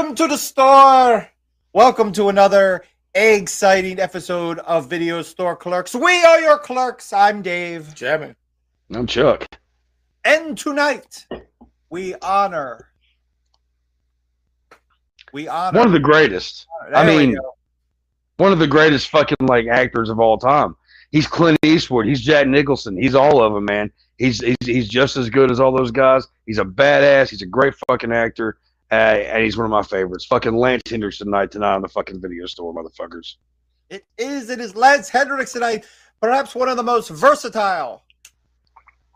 Welcome to the store. Welcome to another exciting episode of Video Store Clerks. We are your clerks. I'm Dave. Jammin. I'm Chuck. And tonight we honor. One of the greatest. I mean, one of the greatest fucking like actors of all time. He's Clint Eastwood. He's Jack Nicholson. He's all of them, man. He's just as good as all those guys. He's a badass. He's a great fucking actor. And he's one of my favorites. Fucking Lance Henriksen night tonight on the fucking video store, motherfuckers. It is Lance Henriksen night. Perhaps one of the most versatile,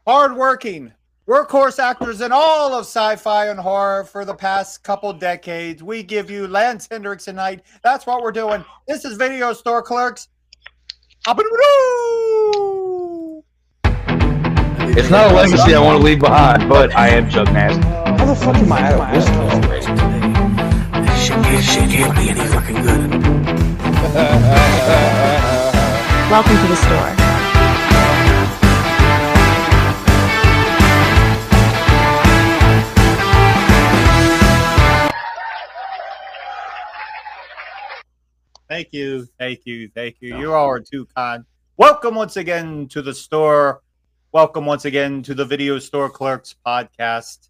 hardworking, workhorse actors in all of sci-fi and horror for the past couple decades. We give you Lance Henriksen night. That's what we're doing. This is Video Store Clerks. It's not a legacy I want to leave behind, but I am Chuck Nasty. How the fuck am I out of whiskey already? Shit can't be any fucking good. Welcome to the store. Thank you. You all are too kind. Welcome once again to the store. Welcome once again to the Video Store Clerks podcast.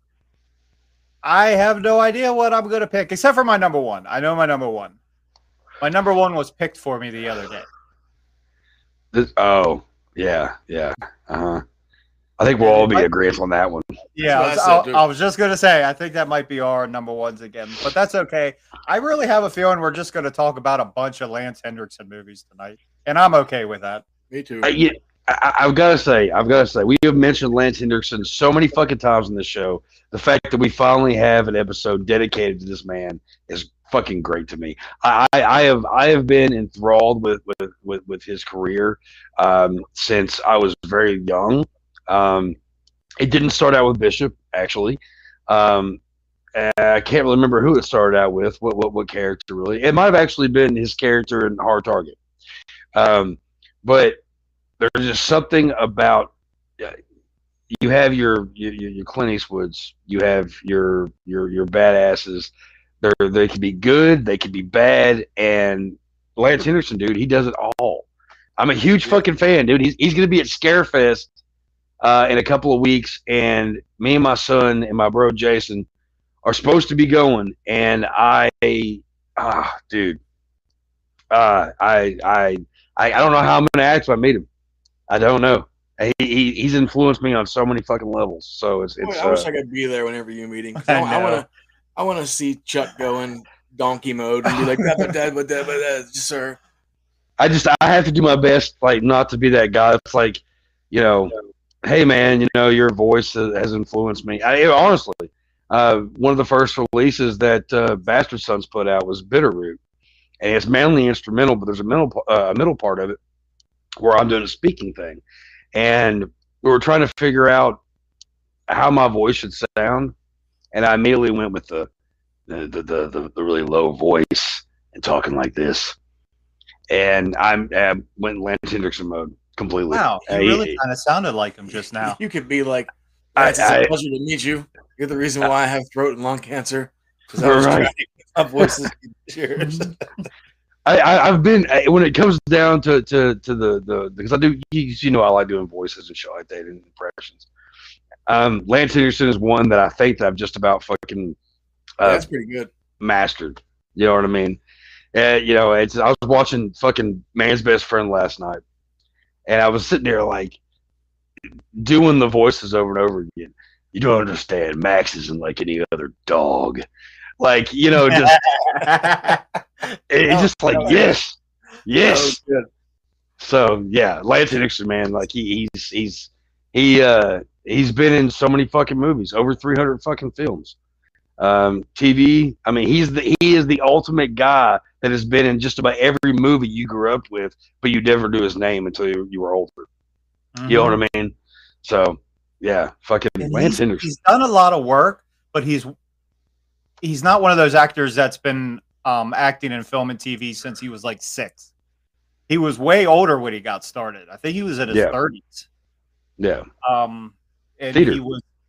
I have no idea what I'm going to pick, except for my number one. I know my number one. My number one was picked for me the other day. I think we'll all be agreed on that one. Yeah, I was just going to say, I think that might be our number ones again, but that's okay. I really have a feeling we're just going to talk about a bunch of Lance Henriksen movies tonight, and I'm okay with that. Me too. I've got to say, we have mentioned Lance Henriksen so many fucking times in this show. The fact that we finally have an episode dedicated to this man is fucking great to me. I have been enthralled with his career since I was very young. It didn't start out with Bishop, actually. I can't remember who it started out with. What character really? It might have actually been his character in Hard Target, but. There's just something about you have your Clint Eastwoods, you have your badasses. They can be good, they can be bad, and Lance Henriksen, dude, he does it all. I'm a huge fucking fan, dude. He's gonna be at Scarefest in a couple of weeks, and me and my son and my bro Jason are supposed to be going, and I don't know how I'm gonna act if I meet him. I don't know. He's influenced me on so many fucking levels. So it's. I wish I could be there whenever you meet him. I want to see Chuck go in donkey mode and be like, that, sir. I have to do my best, like, not to be that guy. It's like, you know, hey man, you know, your voice has influenced me. Honestly, one of the first releases that Bastard Sons put out was Bitterroot, and it's mainly instrumental, but there's a middle part of it where I'm doing a speaking thing, and we were trying to figure out how my voice should sound, and I immediately went with the really low voice and talking like this, and I went Lance Henriksen mode completely. Wow, you really kind of sounded like him just now. You could be like, it's a pleasure to meet you. You're the reason why I have throat and lung cancer, because I was trying to get my voice is yours. I've been when it comes down to the because I do, you know, I like doing voices and shit like that and impressions. Lance Henriksen is one that I think that I've just about fucking that's pretty good mastered. You know what I mean? You know, I was watching fucking Man's Best Friend last night, and I was sitting there like doing the voices over and over again. You don't understand. Max isn't like any other dog. Like, you know, just it's just like, yes. So yeah, Lance Henriksen, man, like he's been in so many fucking movies, over 300 fucking films, TV. I mean, he is the ultimate guy that has been in just about every movie you grew up with, but you never knew his name until you were older. Mm-hmm. You know what I mean? So yeah, fucking Lance Henriksen. He's done a lot of work, but he's not one of those actors that's been acting in film and TV since he was like 6. He was way older when he got started. I think he was in his 30s. Yeah. And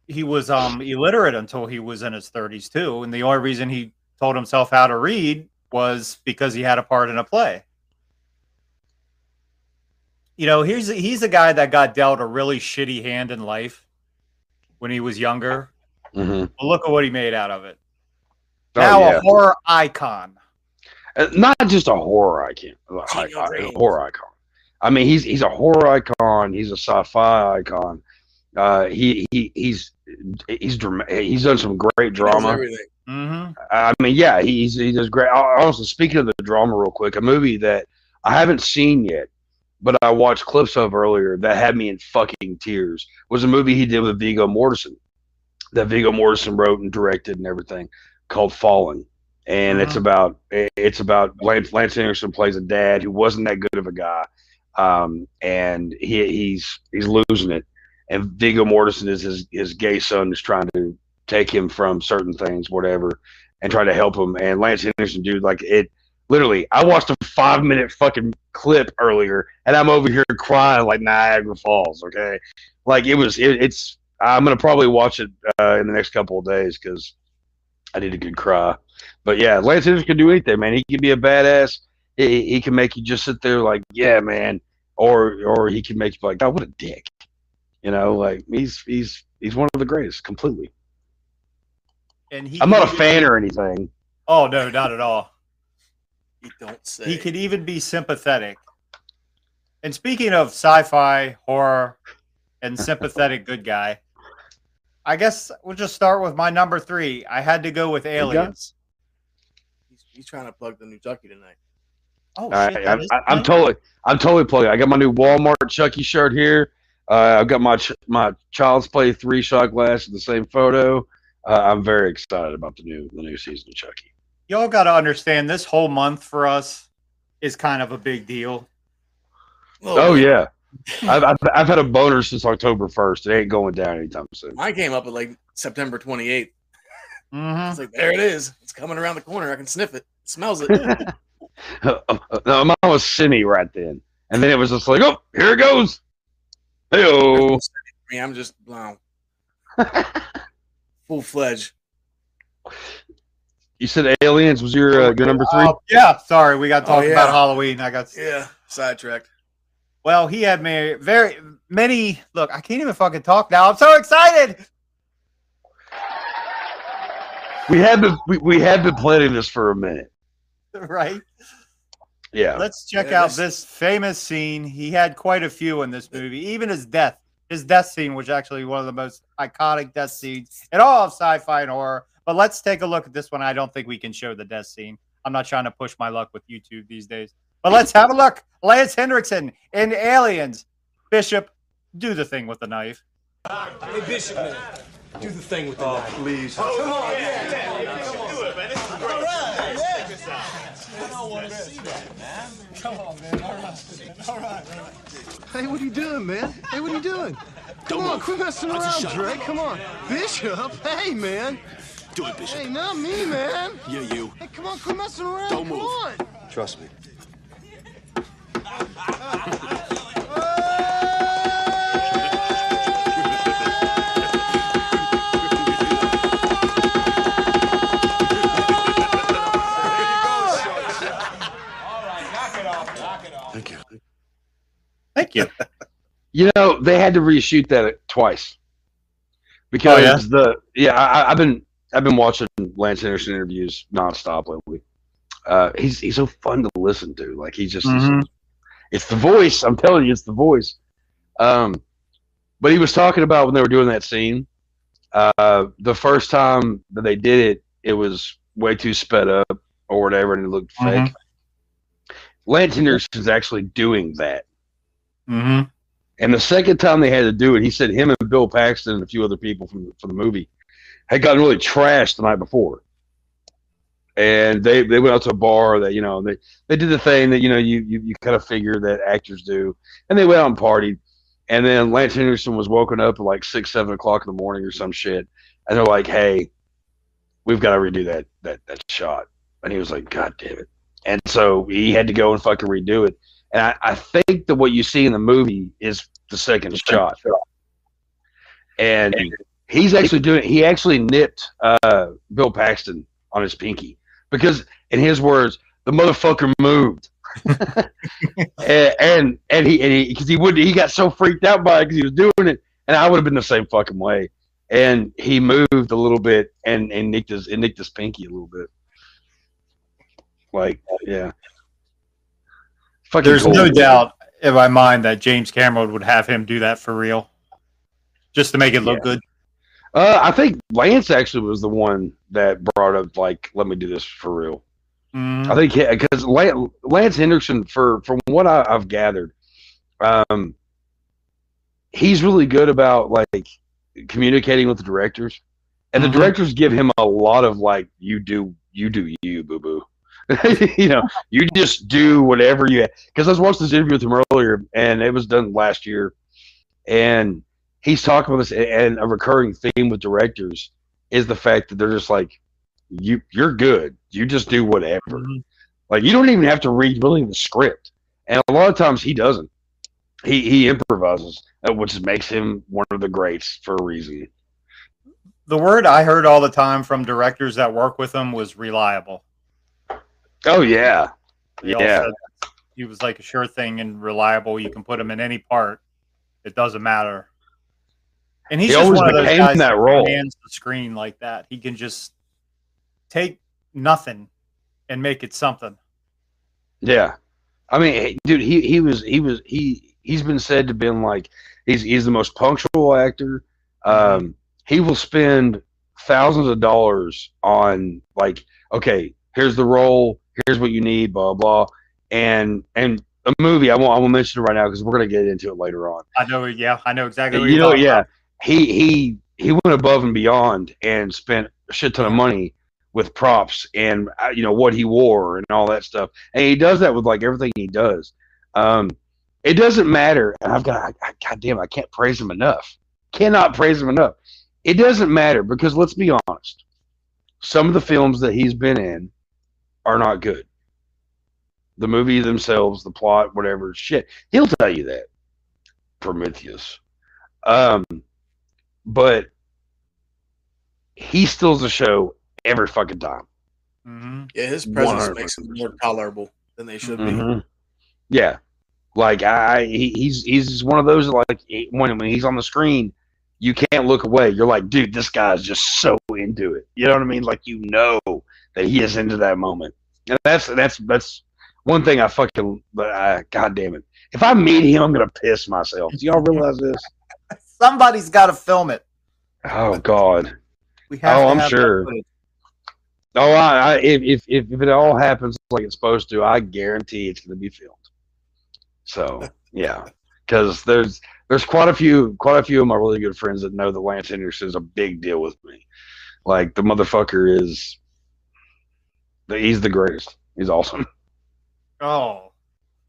he was illiterate until he was in his 30s too. And the only reason he told himself how to read was because he had a part in a play. You know, he's a guy that got dealt a really shitty hand in life when he was younger. Mm-hmm. But look at what he made out of it. Oh, now yeah. A horror icon. Not just a horror icon. A horror icon. I mean, he's a horror icon. He's a sci-fi icon. He's done some great drama. Mm-hmm. I mean, yeah, he does great. Honestly, speaking of the drama, real quick, a movie that I haven't seen yet, but I watched clips of earlier that had me in fucking tears was a movie he did with Viggo Mortensen, that Viggo Mortensen wrote and directed and everything, called Fallen. And mm-hmm. it's about Lance Henriksen plays a dad who wasn't that good of a guy, and he's losing it. And Viggo Mortensen is his gay son who's trying to take him from certain things, whatever, and try to help him. And Lance Henriksen, dude, like it. Literally, I watched a 5-minute fucking clip earlier, and I'm over here crying like Niagara Falls. Okay, like it's. I'm gonna probably watch it in the next couple of days because I need a good cry. But yeah, Lance Henriksen can do anything, man. He can be a badass. He can make you just sit there like, yeah, man, or he can make you like, God, what a dick. You know, like he's one of the greatest, completely. And I'm not a fan or anything. Oh no, not at all. You don't say. He could even be sympathetic. And speaking of sci-fi, horror, and sympathetic good guy, I guess we'll just start with my number 3. I had to go with Aliens. He's trying to plug the new Chucky tonight. Oh, shit, I'm totally plugging. I got my new Walmart Chucky shirt here. I've got my Child's Play 3 shot glass in the same photo. I'm very excited about the new season of Chucky. Y'all got to understand, this whole month for us is kind of a big deal. Oh, yeah. I've had a boner since October 1st. It ain't going down anytime soon. Mine came up at like September 28th. Mm-hmm. It's like, there it is. It's coming around the corner. I can sniff it. It smells it. No, mine was semi right then. And then it was just like, oh, here it goes. Hey-oh. I'm just blown. Full-fledged. You said Aliens was your good number 3? Yeah, sorry. We got talking about Halloween. I got sidetracked. Well, he had very many. Look, I can't even fucking talk now. I'm so excited. We had been planning this for a minute, right? Yeah. Let's check out this famous scene. He had quite a few in this movie. Even his death. His death scene was actually one of the most iconic death scenes in all of sci-fi and horror. But let's take a look at this one. I don't think we can show the death scene. I'm not trying to push my luck with YouTube these days. But let's have a look. Lance Henriksen in Aliens. Bishop, do the thing with the knife. Hey, Bishop, man. Do the thing with the knife. Please. Oh, come on. Yeah. Come on. Do it, man. This is great. All right. Yeah. Check this out. I don't want to see that, man. Come on, man. All right. All right. Hey, what are you doing, man? Hey, what are you doing? Come on, quit messing around, Drake. Come on. Bishop, hey, man. Do it, Bishop. Hey, not me, man. Yeah, you. Hey, come on, quit messing around. Don't move. Come on. Trust me. Thank you. You know, they had to reshoot that twice because I've been watching Lance Henriksen interviews nonstop lately. He's so fun to listen to. Like he just, mm-hmm. It's the voice. I'm telling you, it's the voice. But he was talking about when they were doing that scene. The first time that they did it, it was way too sped up or whatever, and it looked mm-hmm. fake. Lance Henriksen's actually doing that. Mm-hmm. And the second time they had to do it, he said him and Bill Paxton and a few other people from the movie had gotten really trashed the night before, and they went out to a bar that they did the thing that you kind of figure that actors do, and they went out and partied, and then Lance Henriksen was woken up at like 6-7 o'clock in the morning or some shit, and they're like, hey, we've got to redo that shot, and he was like, God damn it, and so he had to go and fucking redo it. And I think that what you see in the movie is the second shot. And he's actually nipped Bill Paxton on his pinky. because, in his words, the motherfucker moved. and he got so freaked out by it because he was doing it, and I would have been the same fucking way. And he moved a little bit and nicked his pinky a little bit. Like, yeah. Fucking There's cold. No doubt in my mind that James Cameron would have him do that for real, just to make it look good. I think Lance actually was the one that brought up, like, let me do this for real. Mm-hmm. I think because Lance Henriksen, from what I've gathered, he's really good about, like, communicating with the directors, and the directors give him a lot of, like, you do you, boo boo. You know, you just do whatever you. Because I was watching this interview with him earlier, and it was done last year, and he's talking about this, and a recurring theme with directors is the fact that they're just like, you're good, you just do whatever. Mm-hmm. Like, you don't even have to read really the script, and a lot of times he doesn't. He improvises, which makes him one of the greats for a reason. The word I heard all the time from directors that work with him was reliable. Oh, yeah. Yeah. He was like a sure thing and reliable. You can put him in any part. It doesn't matter. And he's just one of those guys that commands the screen like that. He can just take nothing and make it something. Yeah. I mean, dude, he's been said to have been like, he's the most punctual actor. He will spend thousands of dollars on, like, okay, here's the role, here's what you need, blah, blah. And a movie, I won't mention it right now because we're going to get into it later on. I know exactly what you're talking about. He went above and beyond and spent a shit ton of money with props and, you know, what he wore and all that stuff. And he does that with, like, everything he does. It doesn't matter. And I've got, goddamn, I can't praise him enough. Cannot praise him enough. It doesn't matter because, let's be honest, some of the films that he's been in are not good. The movie themselves, the plot, whatever, shit. He'll tell you that. Prometheus. But he steals the show every fucking time. Mm-hmm. Yeah, his presence 100%. Makes him more tolerable than they should be. Yeah. Like, he's one of those, like, when he's on the screen, you can't look away. You're like, dude, this guy's just so into it. You know what I mean? Like, you know that he is into that moment. And that's one thing I fucking, God damn it. If I meet him, I'm going to piss myself. Do y'all realize this? Somebody's got to film it. Oh, God. I'm sure. Oh, if it all happens like it's supposed to, I guarantee it's going to be filmed. So, yeah. Because there's quite a few of my really good friends that know that Lance Henriksen is a big deal with me. Like, the motherfucker is, he's the greatest. He's awesome. Oh,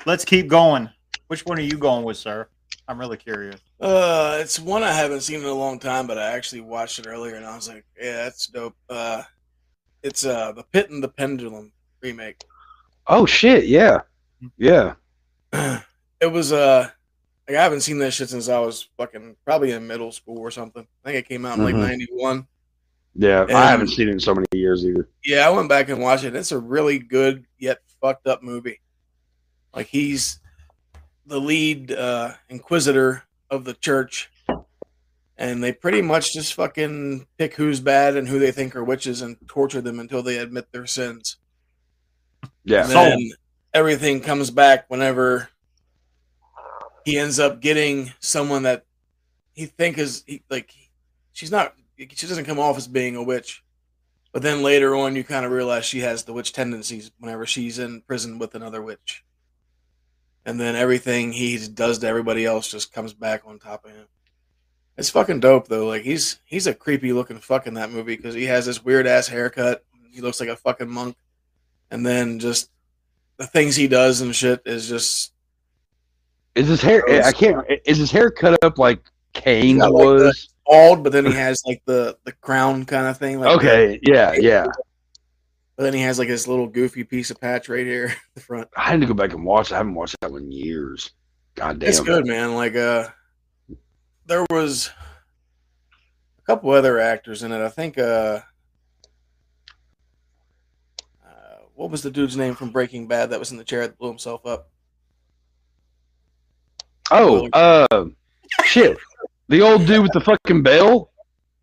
let's keep going. Which one are you going with, sir? I'm really curious. It's one I haven't seen in a long time, but I actually watched it earlier, and I was like, yeah, that's dope. It's The Pit and the Pendulum remake. Oh, shit, yeah. Yeah. It was, like, I haven't seen that shit since I was fucking probably in middle school or something. I think it came out in like 91. Yeah, and I haven't seen it in so many years either. Yeah, I went back and watched it. It's a really good yet fucked up movie. Like, he's the lead inquisitor of the church, and they pretty much just fucking pick who's bad and who they think are witches and torture them until they admit their sins. Yeah. And then everything comes back whenever he ends up getting someone that he think is, like, she doesn't come off as being a witch, but then later on you kind of realize she has the witch tendencies whenever she's in prison with another witch. And then everything he does to everybody else just comes back on top of him. It's fucking dope, though. Like, he's a creepy looking fuck in that movie because he has this weird ass haircut. He looks like a fucking monk. And then just the things he does and shit is just. Is his hair? I can't. Is his hair cut up like Kane was? Like, bald, but then he has like the crown kind of thing. Like, okay, yeah. But then he has like this little goofy piece of patch right here in the front. I had to go back and watch. I haven't watched that one in years. God damn, it's good, man. Like, there was a couple other actors in it. I think What was the dude's name from Breaking Bad that was in the chair that blew himself up? Oh, shit. The old dude with the fucking bell?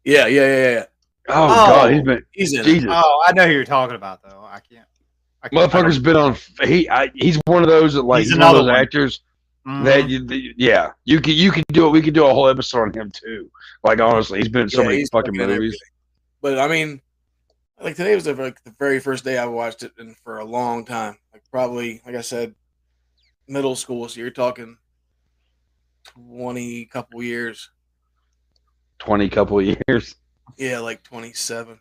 Yeah. Oh, God, he's been... Jesus. Oh, I know who you're talking about, though. I can't Motherfucker's been on... He's one of those that, like, one of those actors that... You could do it. We could do a whole episode on him, too. Like, honestly, he's been in so many fucking movies. But, I mean... Like, today was like the very first day I watched it and for a long time. Like, probably, like I said, middle school. So you're talking 20-couple years. 20-couple years? Yeah, like 27.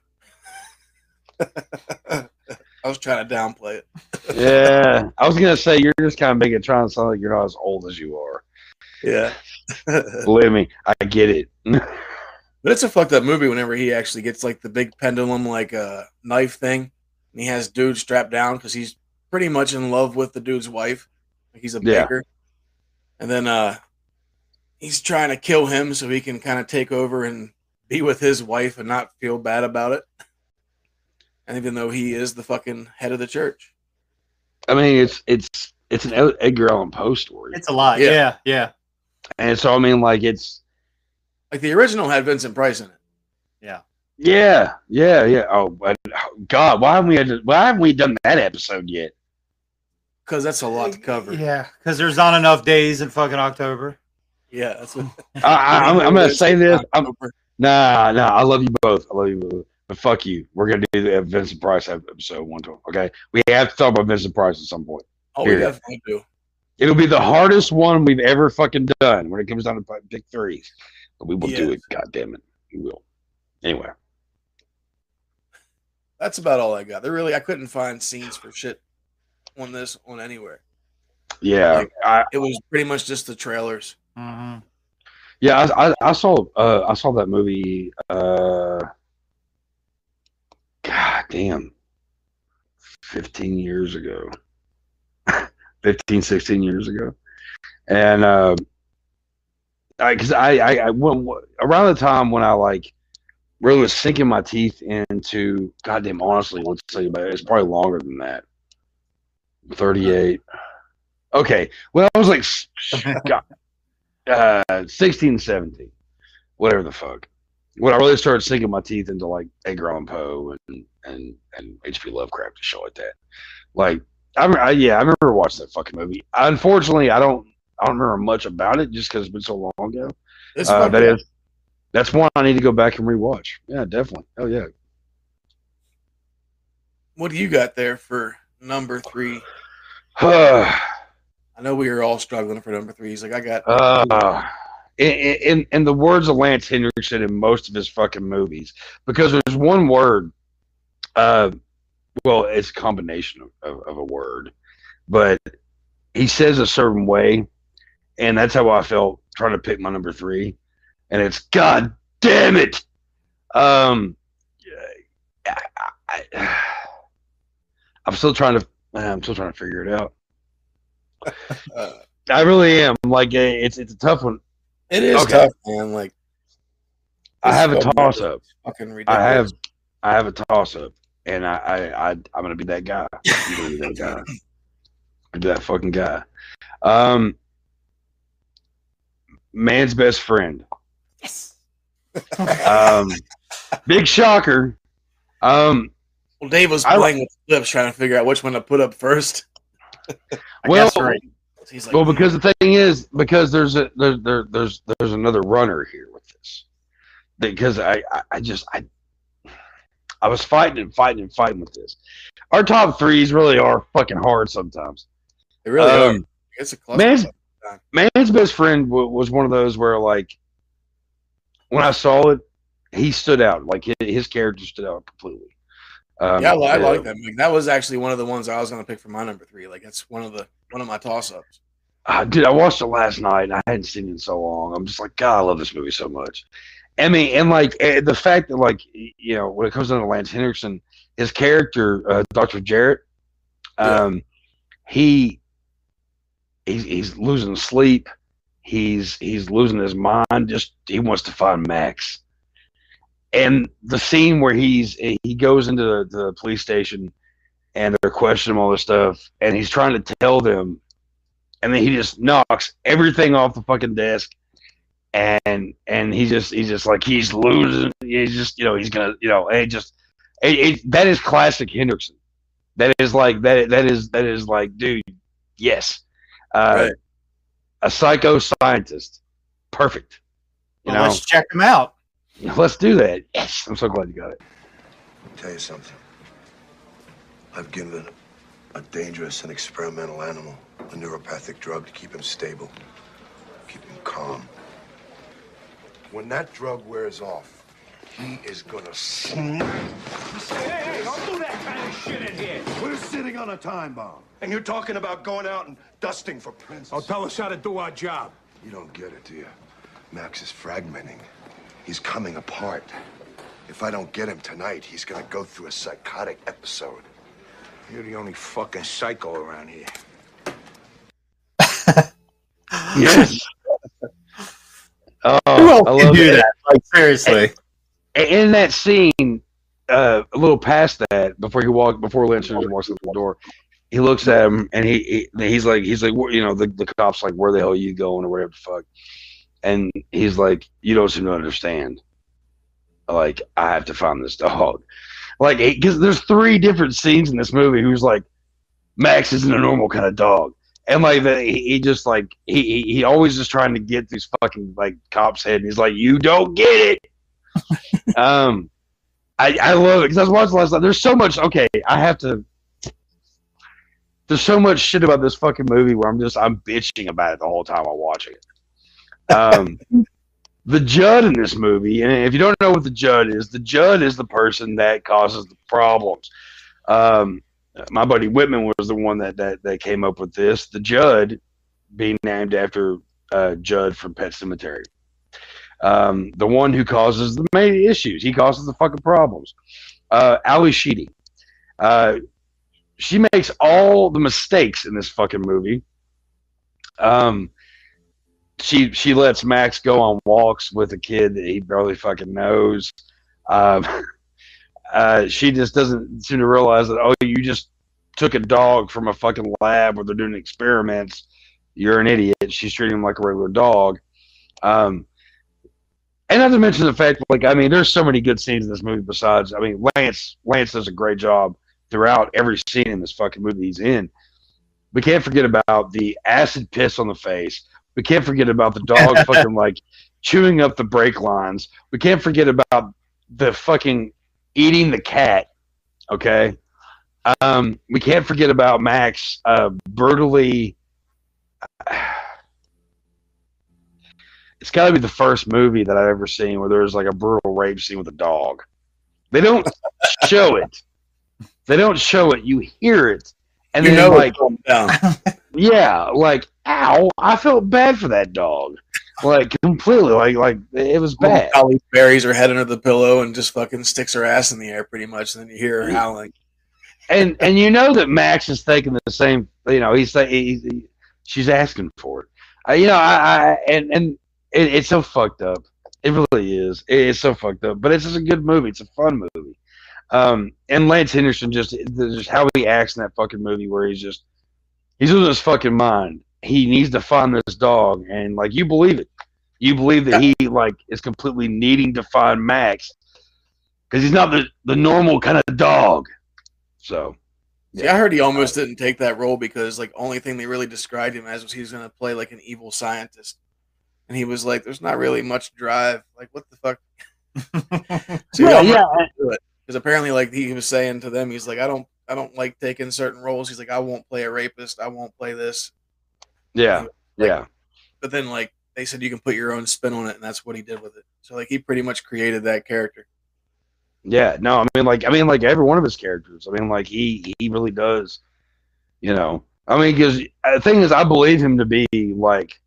I was trying to downplay it. Yeah. I was going to say, you're just kind of making it trying to sound like you're not as old as you are. Yeah. Believe me, I get it. But it's a fucked up movie whenever he actually gets, like, the big pendulum, like, knife thing. And he has dude strapped down because he's pretty much in love with the dude's wife. Like, he's a baker. And then he's trying to kill him so he can kind of take over and be with his wife and not feel bad about it. And even though he is the fucking head of the church. I mean, it's an Edgar Allan Poe story. It's a lot. Yeah. And so, I mean, like, it's... Like, the original had Vincent Price in it. Yeah. Oh, God, why haven't we done that episode yet? Because that's a lot to cover. Yeah, because there's not enough days in fucking October. Yeah, that's what... I'm going to say this. Nah, I love you both. But fuck you. We're going to do the Vincent Price episode one time, okay? We have to talk about Vincent Price at some point. Oh, we definitely do. It'll be the hardest one we've ever fucking done when it comes down to big threes. We will do it, goddammit. We will. Anyway. That's about all I got. I couldn't find scenes for shit on this on anywhere. Yeah. Like, it was pretty much just the trailers. Mm-hmm. Yeah, I saw that movie goddamn 15 years ago. 15, 16 years ago. And because around the time when I like really was sinking my teeth into goddamn, honestly, let's tell you about it. It's probably longer than that. 38. Okay, well, I was like, God, 16, 17, whatever the fuck. When I really started sinking my teeth into like Edgar Allan Poe and H.P. Lovecraft and shit like that. Like, I remember watching that fucking movie. Unfortunately, I don't remember much about it just because it's been so long ago. That's one I need to go back and rewatch. Yeah, definitely. Oh yeah. What do you got there for number three? I know we were all struggling for number three. He's like, I got. In the words of Lance Henriksen in most of his fucking movies, because there's one word. Well, it's a combination of a word, but he says a certain way. And that's how I felt trying to pick my number three. And it's, God damn it! I'm still trying to figure it out. I really am. Like, it's a tough one. It is tough, man. Like, I have a toss-up. I have a toss-up. And I'm going to be that guy. I'm going to be that guy. I'm that fucking guy. Man's Best Friend. Yes. Big shocker. Well, Dave was playing with clips trying to figure out which one to put up first. He's like, well, because the thing is, because there's another runner here with this. Because I was fighting with this. Our top threes really are fucking hard sometimes. They really are. It's a cluster. Man's Best Friend was one of those where, like, when I saw it, he stood out. Like, his character stood out completely. I like that. Like, that was actually one of the ones I was going to pick for my number three. Like, that's one of my toss-ups. Dude, I watched it last night, and I hadn't seen it in so long. I'm just like, God, I love this movie so much. I mean, and, like, the fact that, like, you know, when it comes down to Lance Henriksen, his character, Dr. Jarrett, He's losing sleep. He's losing his mind. Just he wants to find Max. And the scene where he goes into the police station and they're questioning all this stuff, and he's trying to tell them, and then he just knocks everything off the fucking desk, and he's just like, he's losing, he's just, you know, he's gonna, you know, and that is classic Henriksen. That is like, that is like, dude, yes, right. A psychoscientist, perfect. You know? Let's check him out. Let's do that. Yes, I'm so glad you got it. I'll tell you something. I've given a dangerous and experimental animal a neuropathic drug to keep him stable, keep him calm. When that drug wears off, he is gonna snap. Hey, don't do that kind of shit in here. We're sitting on a time bomb. And you're talking about going out and dusting for prints. Oh, tell us how to do our job. You don't get it, do you? Max is fragmenting. He's coming apart. If I don't get him tonight, he's gonna go through a psychotic episode. You're the only fucking psycho around here. Yes. Oh, I love do that. Like, seriously. And in that scene, a little past that, before Lance walks through the door, he looks at him and he's like, you know, the cop's like, where the hell are you going or whatever the fuck, and he's like, you don't seem to understand. Like, I have to find this dog. Like, because there's three different scenes in this movie. Who's like, Max isn't a normal kind of dog, and like that he just like he always just trying to get these fucking like cop's head. And he's like, you don't get it. I love it because I was watching last night. There's so much. Okay, I have to. There's so much shit about this fucking movie where I'm bitching about it the whole time I'm watching it. The Judd in this movie, and if you don't know what the Judd is the person that causes the problems. My buddy Whitman was the one that came up with this. The Judd being named after Judd from Pet Sematary. The one who causes the main issues. He causes the fucking problems. Ali Sheedy. She makes all the mistakes in this fucking movie. She lets Max go on walks with a kid that he barely fucking knows. She just doesn't seem to realize that, oh, you just took a dog from a fucking lab where they're doing experiments. You're an idiot. She's treating him like a regular dog. And not to mention the fact, like, I mean, there's so many good scenes in this movie besides, I mean, Lance does a great job throughout every scene in this fucking movie he's in. We can't forget about the acid piss on the face. We can't forget about the dog fucking, like, chewing up the brake lines. We can't forget about the fucking eating the cat, okay? We can't forget about Max brutally... It's got to be the first movie that I've ever seen where there's, like, a brutal rape scene with a dog. They don't show it. They don't show it. You hear it. And you then, know like, yeah, like, ow, I felt bad for that dog. Like, completely. Like it was bad. Holly buries her head under the pillow and just fucking sticks her ass in the air pretty much. And then you hear her howling. And you know that Max is thinking the same, you know, she's asking for it. You know, it's so fucked up. It really is. It's so fucked up. But it's just a good movie. It's a fun movie. And Lance Henriksen, just how he acts in that fucking movie where he's losing his fucking mind. He needs to find this dog, and like you believe it. You believe that he like is completely needing to find Max because he's not the normal kind of dog. So yeah. See, I heard he almost didn't take that role because like only thing they really described him as was he's gonna play like an evil scientist. And he was like, there's not really much drive. Like what the fuck? So yeah. Because apparently, like he was saying to them, he's like, I don't like taking certain roles. He's like, I won't play a rapist. I won't play this. Yeah, like, yeah. But then, like they said, you can put your own spin on it, and that's what he did with it. So, like, he pretty much created that character. Yeah. No, I mean, like every one of his characters. I mean, like he really does. You know, I mean, because the thing is, I believe him to be like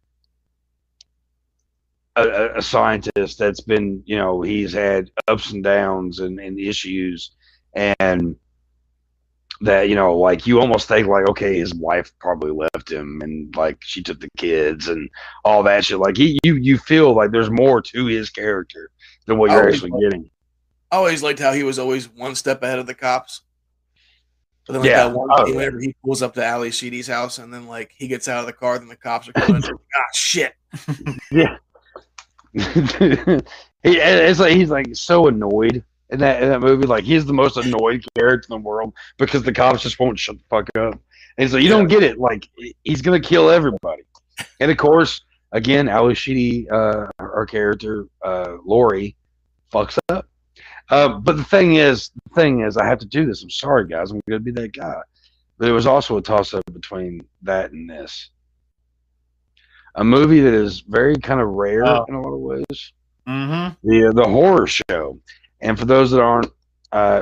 a scientist that's been, you know, he's had ups and downs and issues, and that, you know, like you almost think like, okay, his wife probably left him and like she took the kids and all that shit. Like you feel like there's more to his character than what you're actually getting. I always liked how he was always one step ahead of the cops. But then, like, that one thing, whenever he pulls up to Ali Sheedy's house, and then, like, he gets out of the car, then the cops are coming. Like, ah, shit. Yeah. It's like he's, like, so annoyed in that movie. Like, he's the most annoyed character in the world because the cops just won't shut the fuck up. And he's like, you don't get it. Like, he's going to kill everybody. And, of course, again, Ali Sheedy, our character, Lori, fucks up. But the thing is, I have to do this. I'm sorry, guys. I'm going to be that guy. But it was also a toss-up between that and this. A movie that is very kind of rare in a lot of ways. Mm-hmm. The Horror Show. And for those that aren't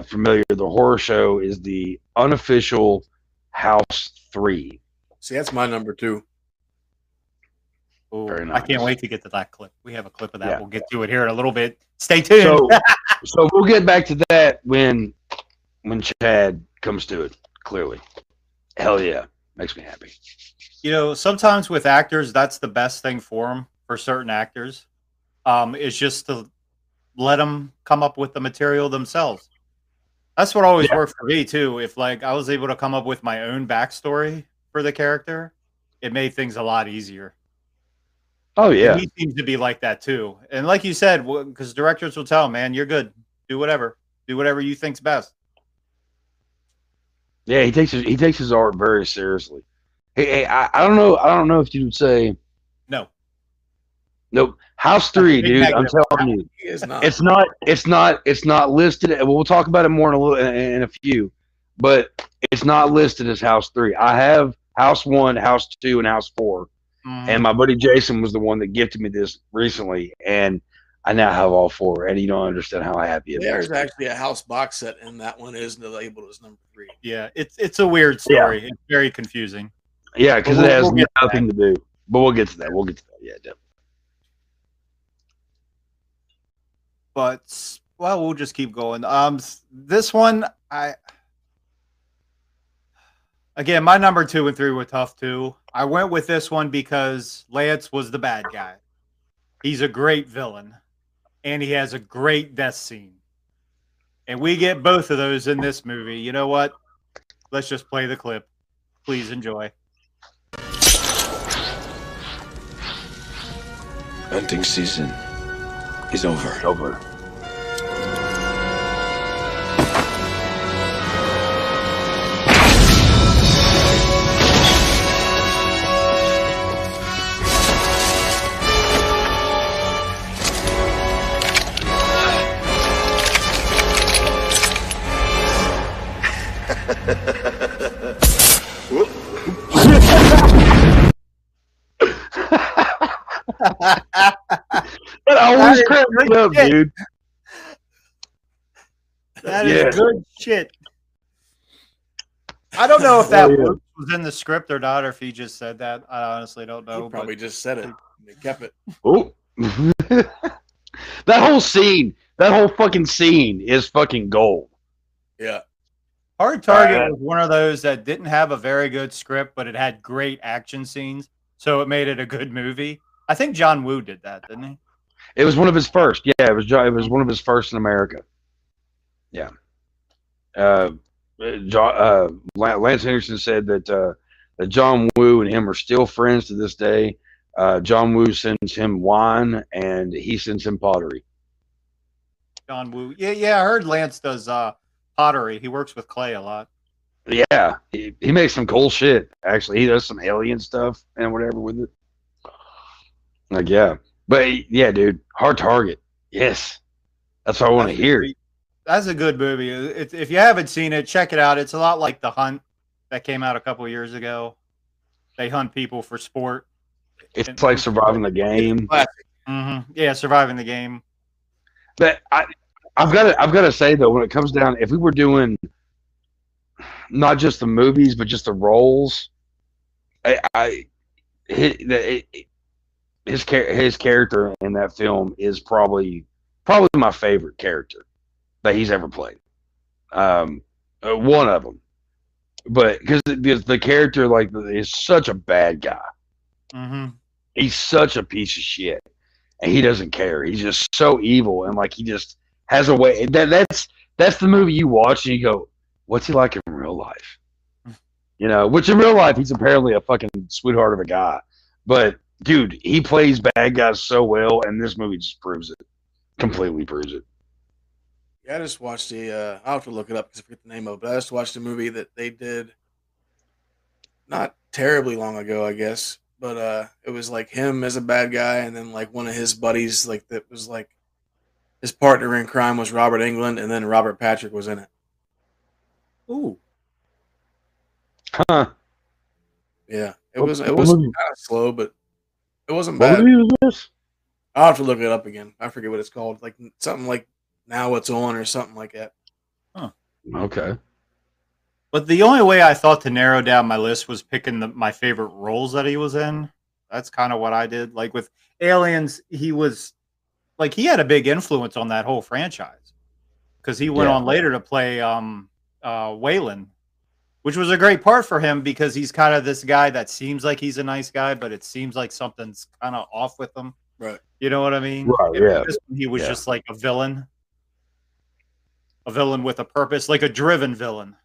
familiar, The Horror Show is the unofficial House 3. See, that's my number 2. Ooh, very nice. I can't wait to get to that clip. We have a clip of that. Yeah. We'll get to it here in a little bit. Stay tuned. So we'll get back to that when Chad comes to it, clearly. Hell yeah. Makes me happy. You know, sometimes with actors, that's the best thing for them, for certain actors, is just to let them come up with the material themselves. That's what always worked for me, too. If, like, I was able to come up with my own backstory for the character, it made things a lot easier. Oh, yeah. And he seems to be like that, too. And like you said, because directors will tell him, man, you're good. Do whatever. Do whatever you think's best. Yeah, he takes his art very seriously. Hey, I don't know. I don't know if you would say. No. Nope. House 3, dude. I'm telling you. It's not listed. We'll talk about it more in a few. But it's not listed as House 3. I have House 1, House 2, and House 4. And my buddy Jason was the one that gifted me this recently, and I now have all 4. And you don't understand how happy it is. There's actually a House box set, and that one is labeled as number 3. Yeah, it's a weird story. Yeah. It's very confusing. Yeah, because it has nothing to do. But we'll get to that. We'll get to that. Yeah, definitely. But well, we'll just keep going. This one, again, my number 2 and 3 were tough too. I went with this one because Lance was the bad guy. He's a great villain, and he has a great death scene. And we get both of those in this movie. You know what? Let's just play the clip. Please enjoy. Hunting season is over. That always cracks me up, dude. That is good shit. I don't know if that was in the script or not, or if he just said that. I honestly don't know. He probably just said it. They kept it. Oh, that whole fucking scene is fucking gold. Yeah. Hard Target was one of those that didn't have a very good script, but it had great action scenes, so it made it a good movie. I think John Woo did that, didn't he? It was one of his first. Yeah, it was one of his first in America. Yeah. Lance Henriksen said that John Woo and him are still friends to this day. John Woo sends him wine, and he sends him pottery. John Woo. Yeah, I heard Lance does pottery. He works with clay a lot. Yeah, he makes some cool shit, actually. He does some alien stuff and whatever with it. Like, yeah. But, yeah, dude, Hard Target. Yes. That's what I want to hear. That's a good movie. If you haven't seen it, check it out. It's a lot like The Hunt that came out a couple years ago. They hunt people for sport. It's like surviving the game. Mm-hmm. Yeah, surviving the game. But I've got to say, though, when it comes down, if we were doing not just the movies but just the roles, his character in that film is probably my favorite character that he's ever played. One of them, but because the character is such a bad guy, he's such a piece of shit, and he doesn't care. He's just so evil, and he just has a way. That's the movie you watch and you go, what's he like in real life? You know, which in real life, he's apparently a fucking sweetheart of a guy. But, dude, he plays bad guys so well, and this movie just proves it. Completely proves it. Yeah, I just watched the, I'll have to look it up because I forget the name of it, but I just watched a movie that they did not terribly long ago, I guess, but it was like him as a bad guy, and then like one of his buddies, like that was like his partner in crime was Robert Englund, and then Robert Patrick was in it. Ooh. Huh. Yeah, it was kind of slow, but it wasn't bad. What movie was this? I'll have to look it up again. I forget what it's called, like something like Now It's On or something like that. Huh. Okay. But the only way I thought to narrow down my list was picking my favorite roles that he was in. That's kind of what I did. Like with Aliens, he was like he had a big influence on that whole franchise because he went on later to play Waylon. Which was a great part for him because he's kind of this guy that seems like he's a nice guy, but it seems like something's kind of off with him. Right. You know what I mean? Right, yeah. He was just like a villain with a purpose, like a driven villain.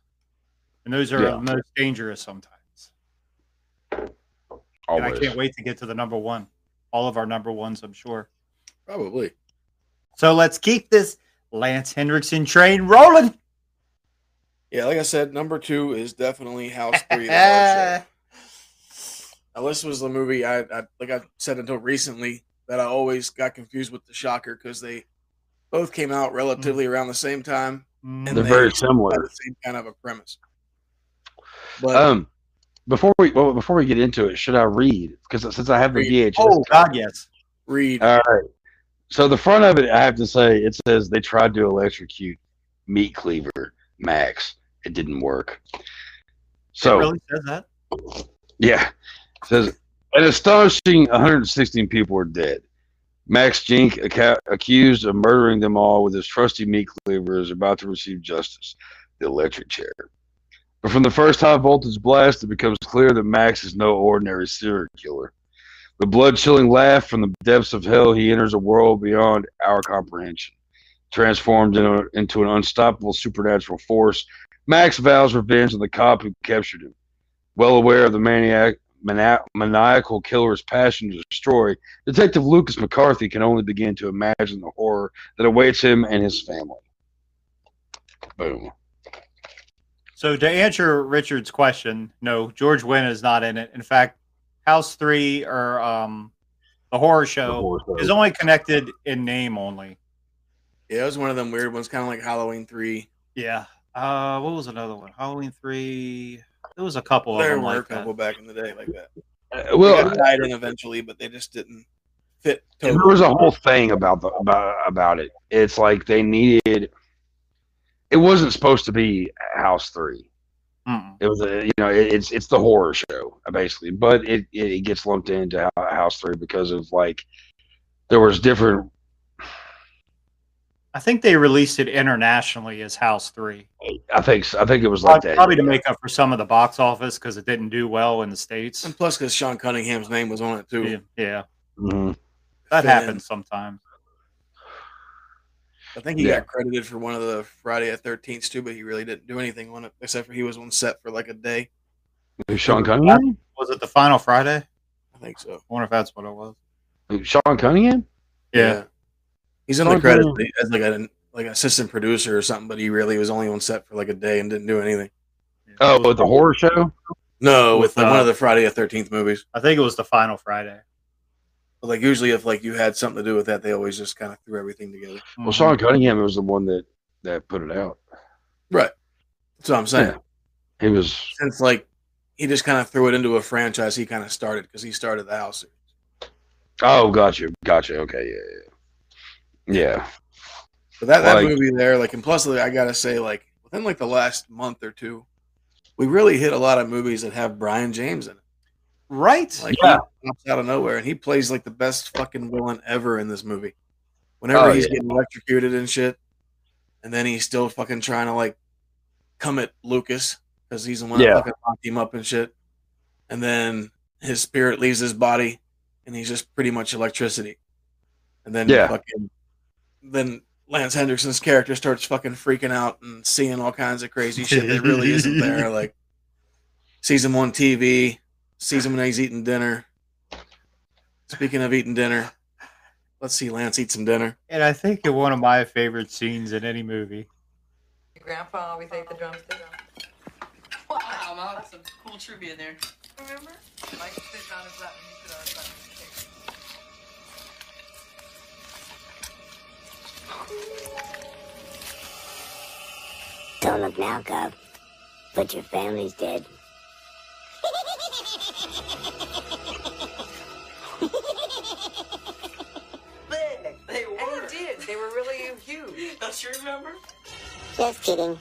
And those are the most dangerous sometimes. Always. And I can't wait to get to the number one. All of our number ones, I'm sure. Probably. So let's keep this Lance Henriksen train rolling. Yeah, like I said, number two is definitely House 3. The now, this was the movie I like I said until recently that I always got confused with The Shocker because they both came out relatively around the same time. And they're very similar. The same kind of a premise. But before we get into it, should I read? Because since I have the VHS. Oh God, yes. Read. All right. So the front of it, I have to say, it says they tried to electrocute Meat Cleaver Max. It didn't work. So it really says that? Yeah. It says an astonishing 116 people were dead. Max Jink, accused of murdering them all with his trusty meat cleaver, is about to receive justice, the electric chair. But from the first high voltage blast, it becomes clear that Max is no ordinary serial killer. With blood-chilling laugh from the depths of hell, he enters a world beyond our comprehension. Transformed into an unstoppable supernatural force, Max vows revenge on the cop who captured him. Well aware of the maniacal killer's passion to destroy, Detective Lucas McCarthy can only begin to imagine the horror that awaits him and his family. Boom. So to answer Richard's question, no, George Wynn is not in it. In fact, House 3 or the horror show is only connected in name only. Yeah, it was one of them weird ones, kind of like Halloween 3. Yeah. What was another one? Hellraiser 3. There was a couple of them like that. There were a couple back in the day like that. Well, they died in eventually, but they just didn't fit. There was a whole thing about it. It's like they needed. It wasn't supposed to be House 3. Mm-mm. It was a, you know, it's the horror show basically, but it gets lumped into House 3 because of like there was different. I think they released it internationally as House 3. I think it was like that. Probably to make up for some of the box office because it didn't do well in the States. And plus because Sean Cunningham's name was on it too. Yeah. Mm-hmm. That happens sometimes. I think he got credited for one of the Friday the 13th too, but he really didn't do anything on it except for he was on set for like a day. Sean Cunningham? Was it the final Friday? I think so. I wonder if that's what it was. Sean Cunningham? Yeah. He's in the credits as like an assistant producer or something, but he really was only on set for like a day and didn't do anything. Oh, with the horror show? No, with one of the Friday the 13th movies. I think it was the final Friday. But like usually, if like you had something to do with that, they always just kind of threw everything together. Well, Sean Cunningham was the one that put it out, right? That's what I'm saying. Yeah. He was since like he just kind of threw it into a franchise. He kind of started because he started the House series. Oh, gotcha. Okay, yeah. Yeah, but that movie there, like, and plus, I gotta say, like, within like the last month or two, we really hit a lot of movies that have Brion James in it, right? Like, he pops out of nowhere and he plays like the best fucking villain ever in this movie. Whenever he's getting electrocuted and shit, and then he's still fucking trying to like come at Lucas because he's the one that fucking locked him up and shit, and then his spirit leaves his body and he's just pretty much electricity, and then fucking. Then Lance Henriksen's character starts fucking freaking out and seeing all kinds of crazy shit that really isn't there. Like, sees him on TV, sees him when he's eating dinner. Speaking of eating dinner, let's see Lance eat some dinner. And I think it's one of my favorite scenes in any movie. Your grandpa always ate the drumstick. Wow, Mom, that's some cool trivia there. Remember? Mike sit down his lap and he sit on his lap. Don't look now, Cub, but your family's dead. They were. And he did. They were really huge. Don't you remember? Just kidding.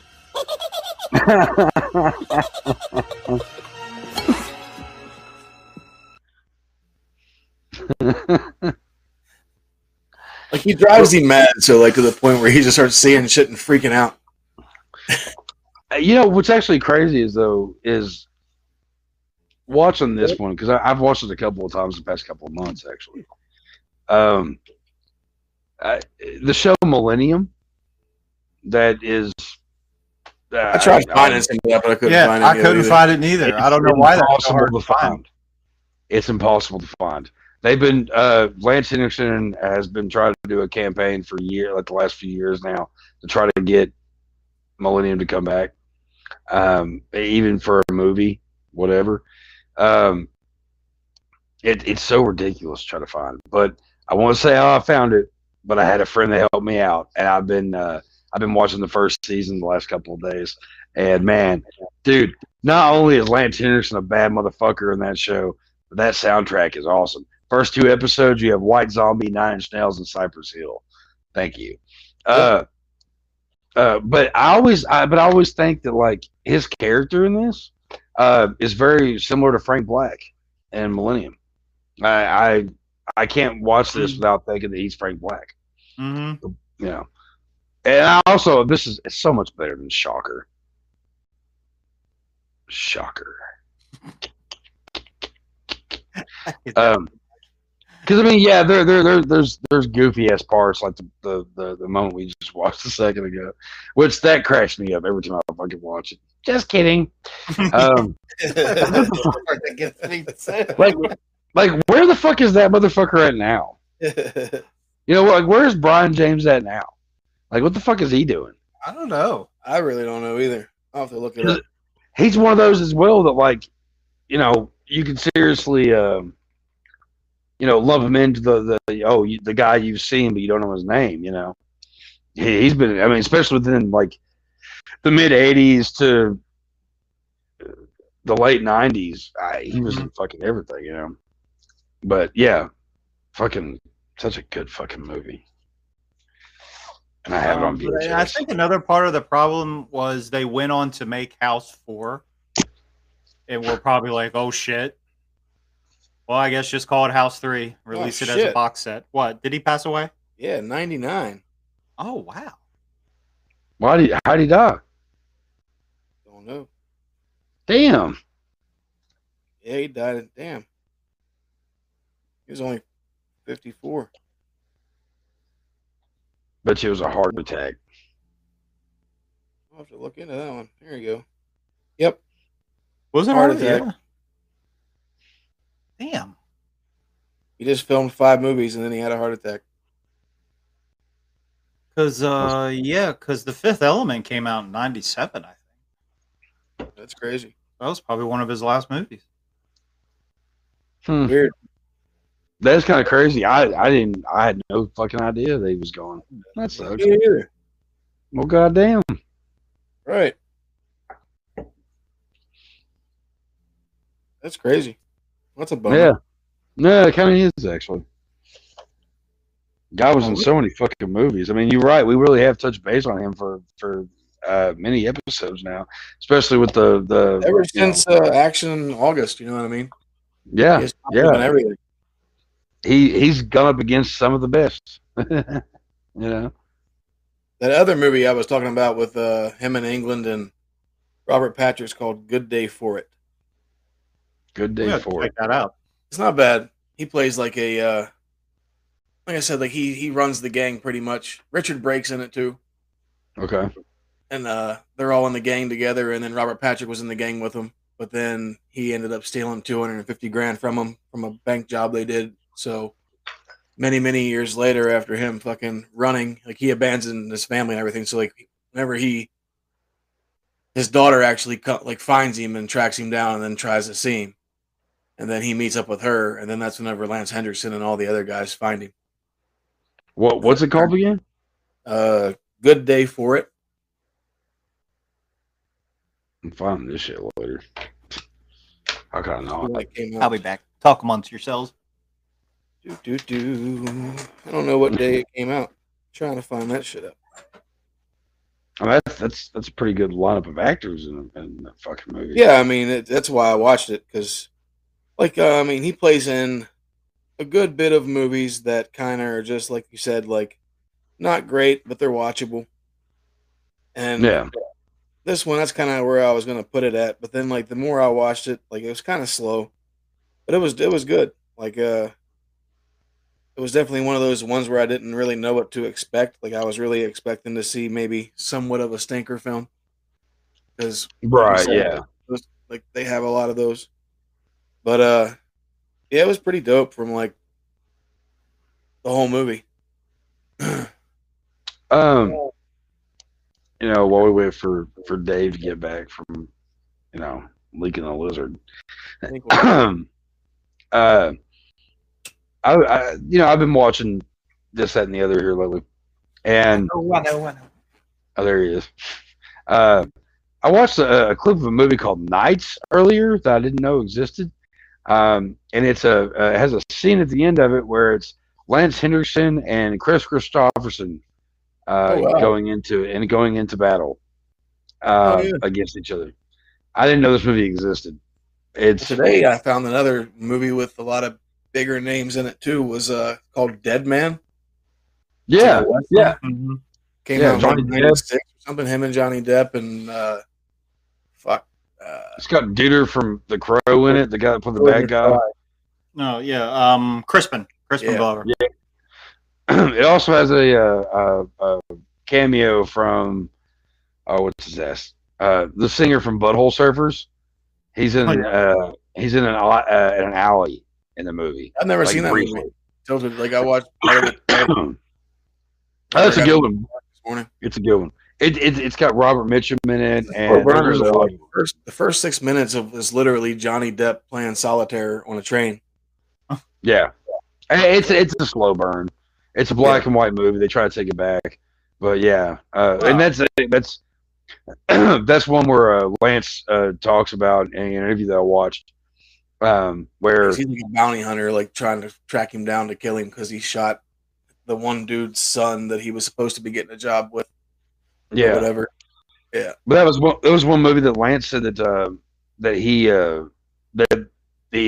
Like, he drives him mad, so, like, to the point where he just starts seeing shit and freaking out. You know, what's actually crazy is, though, is watching this one, because I've watched it a couple of times the past couple of months, actually. The show Millennium, that is... I tried to find it, but I couldn't find it. Yeah, I couldn't find it either. I don't know why that's impossible to find. It's impossible to find. They've been Lance Henriksen has been trying to do a campaign for a year, like the last few years now, to try to get Millennium to come back, even for a movie, whatever. It's so ridiculous to try to find, but I won't say how I found it. But I had a friend that helped me out, and I've been watching the first season the last couple of days, and man, dude, not only is Lance Henriksen a bad motherfucker in that show, but that soundtrack is awesome. First two episodes, you have White Zombie, Nine Inch Nails, and Cypress Hill. Thank you. But I always think that, like, his character in this is very similar to Frank Black in Millennium. I can't watch this without thinking that he's Frank Black. Mm-hmm. You know, and I also it's so much better than Shocker. Shocker. Because I mean, yeah, there's goofy ass parts, like the moment we just watched a second ago, which that cracks me up every time I fucking watch it. Just kidding. Like where the fuck is that motherfucker at now? You know, like, where's Brion James at now? Like, what the fuck is he doing? I don't know. I really don't know either. I'll have to look it up. He's one of those as well that, like, you know, you can seriously, you know, love him into the guy you've seen, but you don't know his name. You know, he's been. I mean, especially within, like, the mid '80s to the late '90s, he was in fucking everything. You know, but yeah, fucking such a good fucking movie, and I have it on VHS. I think another part of the problem was they went on to make House 4. And we're probably like, oh, shit. Well, I guess just call it House 3. Release it as a box set. What? Did he pass away? Yeah, 99. Oh, wow. How'd he die? Don't know. Damn. Yeah, he died. Damn. He was only 54. Bet you it was a heart attack. I'll have to look into that one. There you go. Yep. Was it heart attack? Yeah. Damn. He just filmed 5 movies and then he had a heart attack. Because, because The Fifth Element came out in 97, I think. That's crazy. That was probably one of his last movies. Weird. That is kind of crazy. I had no fucking idea that he was gone. That sucks. Me either. Well, goddamn. Right. That's crazy. That's a bummer. Yeah. No, it kind of is, actually. Guy was in so many fucking movies. I mean, you're right. We really have touched base on him for many episodes now, especially with the ever since Action in August, you know what I mean? Yeah. Yeah. Everything. He's gone up against some of the best. You know? That other movie I was talking about with him in England and Robert Patrick is called Good Day for It. Good Day for It. Check that out. It's not bad. He plays like a like I said, like he runs the gang pretty much. Richard Brake's in it too. Okay. And they're all in the gang together, and then Robert Patrick was in the gang with him. But then he ended up stealing $250,000 from him from a bank job they did. So many, many years later, after him fucking running, like he abandoned his family and everything. So like whenever his daughter actually finds him and tracks him down and then tries to see him. And then he meets up with her. And then that's whenever Lance Henriksen and all the other guys find him. What's it called again? Good Day for It. I'm finding this shit later. I kind of know. I'll be back. Talk amongst yourselves. I don't know what day it came out. I'm trying to find that shit up. Oh, that's a pretty good lineup of actors in that fucking movie. Yeah, I mean that's why I watched it because, he plays in a good bit of movies that kind of are just like you said, like not great, but they're watchable. And yeah. This one, that's kind of where I was going to put it at. But then, the more I watched it, it was kind of slow. But it was good. It was definitely one of those ones where I didn't really know what to expect. I was really expecting to see maybe somewhat of a stinker film. Because they have a lot of those. But, it was pretty dope from, the whole movie. While we wait for Dave to get back from, leaking the lizard. I've been watching this, that, and the other here lately. And oh, there he is. I watched a clip of a movie called Nights earlier that I didn't know existed. And it's it has a scene at the end of it where it's Lance Henriksen and Chris Christopherson. Going into battle against each other. I didn't know this movie existed. Today I found another movie with a lot of bigger names in it too. Was called Dead Man. Yeah, yeah. Mm-hmm. Came out Johnny Depp. Or something. Him and Johnny Depp and fuck. It's got Duder from The Crow in it. The guy that played the bad guy. No, yeah. Crispin Glover. Yeah. It also has a cameo from what's his ass? The singer from Butthole Surfers. He's in an alley in the movie. I've never seen that movie. I watched. That's a good one. It's a good one. It's got Robert Mitchum in it, and the first 6 minutes is literally Johnny Depp playing solitaire on a train. Yeah, it's a slow burn. It's a black and white movie. They try to take it back, but yeah, and that's that's one where Lance talks about in an interview that I watched, where he's like a bounty hunter, trying to track him down to kill him because he shot the one dude's son that he was supposed to be getting a job with. Yeah, whatever. Yeah, but that was one movie that Lance said that he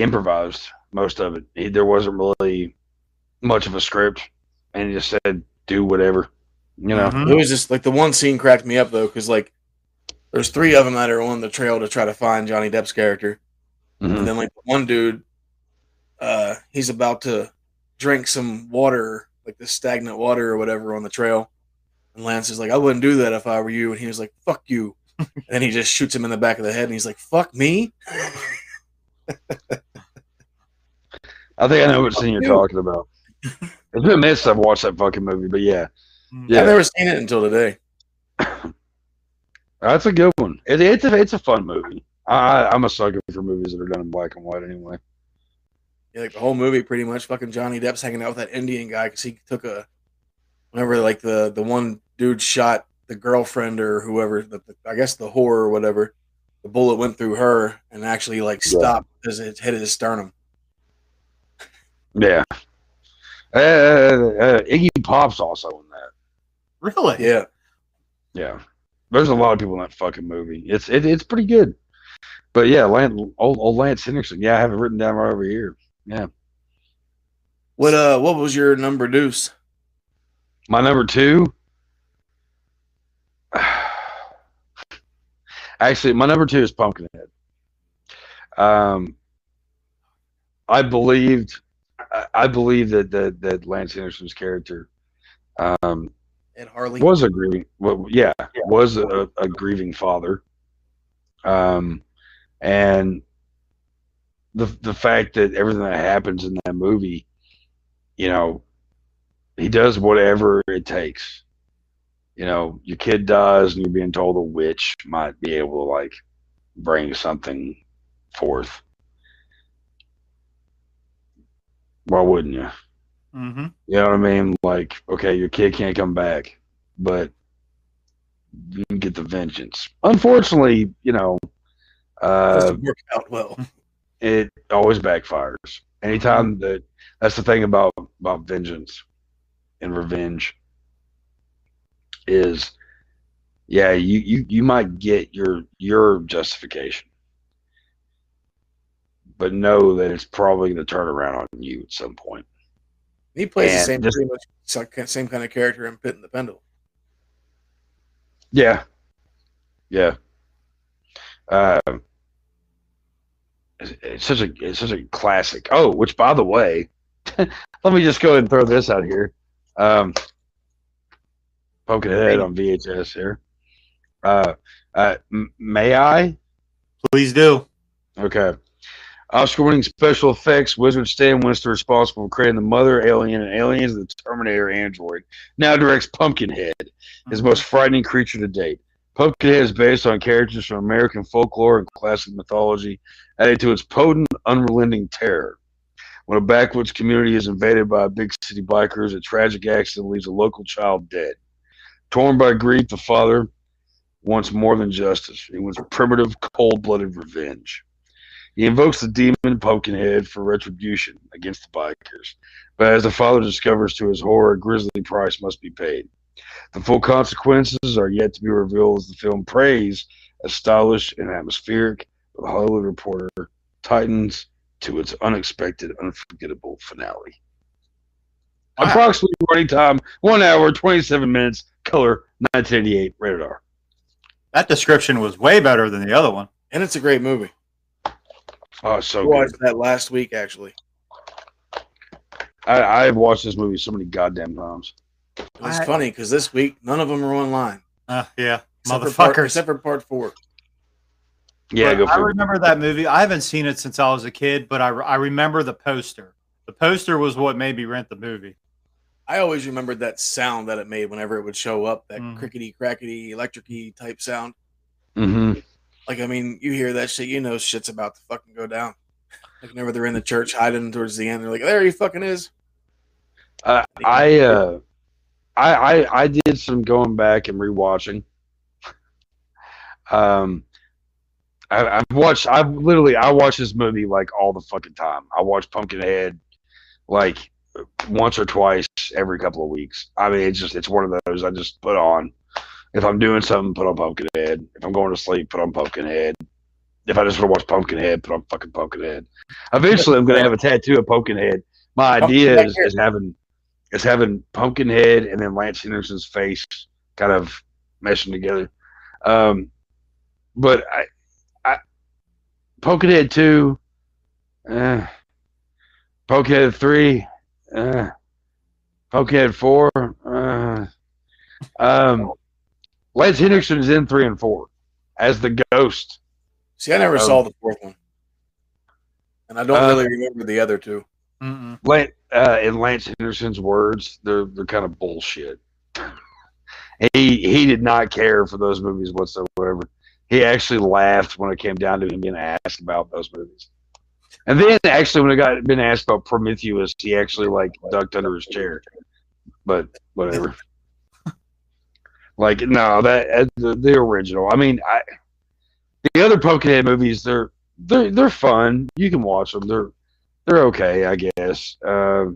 improvised most of it. There wasn't really much of a script. And he just said, do whatever, It was just the one scene cracked me up though, because there's three of them that are on the trail to try to find Johnny Depp's character, and then one dude, he's about to drink some water, this stagnant water or whatever on the trail, and Lance is like, I wouldn't do that if I were you, and he was like, fuck you, and then he just shoots him in the back of the head, and he's like, fuck me. I think I know what scene you're talking about. It's been a minute since I've watched that fucking movie, but yeah. I've never seen it until today. That's a good one. It's a fun movie. I'm a sucker for movies that are done in black and white anyway. Yeah, the whole movie pretty much. Fucking Johnny Depp's hanging out with that Indian guy because he took the one dude shot the girlfriend or whoever, I guess the whore or whatever. The bullet went through her and actually stopped because it hit his sternum. Yeah. Iggy Pop's also in that. Really? Yeah. Yeah. There's a lot of people in that fucking movie. It's pretty good. But yeah, old Lance Henriksen. Yeah, I have it written down right over here. Yeah. What was your number deuce? My number two? Actually, my number two is Pumpkinhead. I believed I believe that that Lance Henderson's character and Harley was a grieving, well, yeah, was a grieving father, and the fact that everything that happens in that movie, you know, he does whatever it takes. You know, your kid dies, and you're being told a witch might be able to like bring something forth. Why wouldn't you? Mm-hmm. You know what I mean? Like, okay, your kid can't come back, but you can get the vengeance. Unfortunately, you know, doesn't work out well. It always backfires. Anytime that, that's the thing about vengeance and revenge is, yeah, you might get your justification, but know that it's probably going to turn around on you at some point. He plays and the same, pretty much same kind of character in Pit and the Pendulum. Yeah, yeah. It's such a classic. Oh, which by the way, let me just go ahead and throw this out here. Pumpkinhead on VHS here. May I? Please do. Okay. Oscar-winning special effects, Wizard Stan Winston responsible for creating the Mother, Alien, and Aliens, the Terminator android, now directs Pumpkinhead, his most frightening creature to date. Pumpkinhead is based on characters from American folklore and classic mythology, added to its potent, unrelenting terror. When a backwoods community is invaded by big city bikers, a tragic accident leaves a local child dead. Torn by grief, the father wants more than justice. He wants primitive, cold-blooded revenge. He invokes the demon Pumpkinhead for retribution against the bikers, but as the father discovers to his horror, a grisly price must be paid. The full consequences are yet to be revealed as the film prays as stylish and atmospheric, but the Hollywood Reporter tightens to its unexpected, unforgettable finale. Wow. Approximately running time, 1 hour, 27 minutes, color, 1988, rated R. That description was way better than the other one. And it's a great movie. Oh, so good. I watched that last week, actually. I have watched this movie so many goddamn times. It's funny, because this week, none of them are online. Yeah, motherfuckers. Except for part 4. Yeah, go for it. I remember that movie. I haven't seen it since I was a kid, but I remember the poster. The poster was what made me rent the movie. I always remembered that sound that it made whenever it would show up, that crickety, crackety, electric-y type sound. Mm-hmm. Like, I mean, you hear that shit, you know shit's about to fucking go down. Like, whenever they're in the church hiding towards the end, they're like, there he fucking is. I did some going back and rewatching. I watched this movie, like, all the fucking time. I watched Pumpkinhead, like, once or twice every couple of weeks. I mean, it's one of those I just put on. If I'm doing something, put on Pumpkinhead. If I'm going to sleep, put on Pumpkinhead. If I just want to watch Pumpkinhead, put on fucking Pumpkinhead. Eventually, I'm going to have a tattoo of Pumpkinhead. My idea is having Pumpkinhead and then Lance Henderson's face kind of meshing together. But Pumpkinhead 2, Pumpkinhead 3, Pumpkinhead 4, Lance Henriksen is in 3 and 4 as the ghost. See, I never saw the 4th one, and I don't really remember the other 2. In Lance Henderson's words, they're kind of bullshit. He did not care for those movies whatsoever. He actually laughed when it came down to him being asked about those movies, and then actually when it got been asked about Prometheus, he actually like ducked under his chair. But whatever. Like, no, that the original. I mean, the other Pumpkinhead movies, they're fun. You can watch them. They're okay, I guess. No,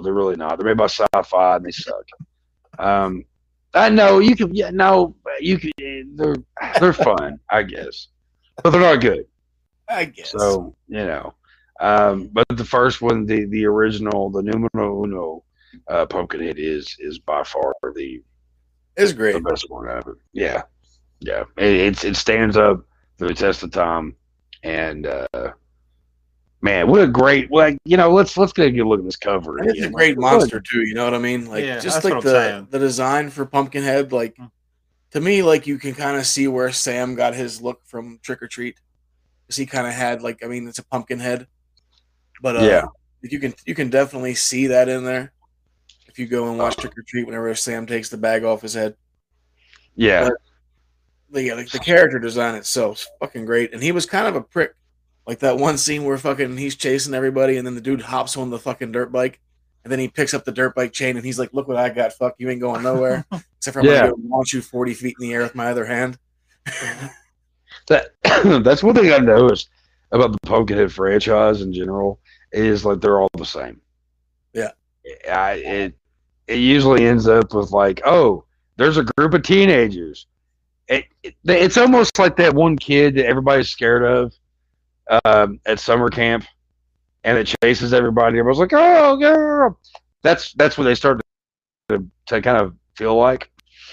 they're really not. They're made by Sci-Fi and they suck. I know you can. Yeah, no, you can. They're fun, I guess, but they're not good, I guess. So you know, but the first one, the original, the numero uno, Pumpkinhead is by far the. It's great. The best one ever. Yeah, yeah. It stands up to the test of time, and Man, what a great, like, you know, let's get a good look at this cover. It's a great monster too, you know what I mean? Like, yeah, just like the design for Pumpkinhead, like, to me, like, you can kind of see where Sam got his look from Trick or Treat, because he kind of had, like, I mean, it's a pumpkin head, but yeah, you can definitely see that in there if you go and watch Trick or Treat. Whenever Sam takes the bag off his head, yeah, but, yeah, like the character design itself is fucking great, and he was kind of a prick. Like that one scene where fucking he's chasing everybody, and then the dude hops on the fucking dirt bike, and then he picks up the dirt bike chain, and he's like, "Look what I got! Fuck, you ain't going nowhere except for I'm gonna go launch you 40 feet in the air with my other hand." That's one thing I noticed about the Pumpkinhead franchise in general is like they're all the same. Yeah, it usually ends up with like, oh, there's a group of teenagers. It's almost like that one kid that everybody's scared of. At summer camp, and it chases everybody. Everyone's like, "Oh, girl!" That's what they started to kind of feel like.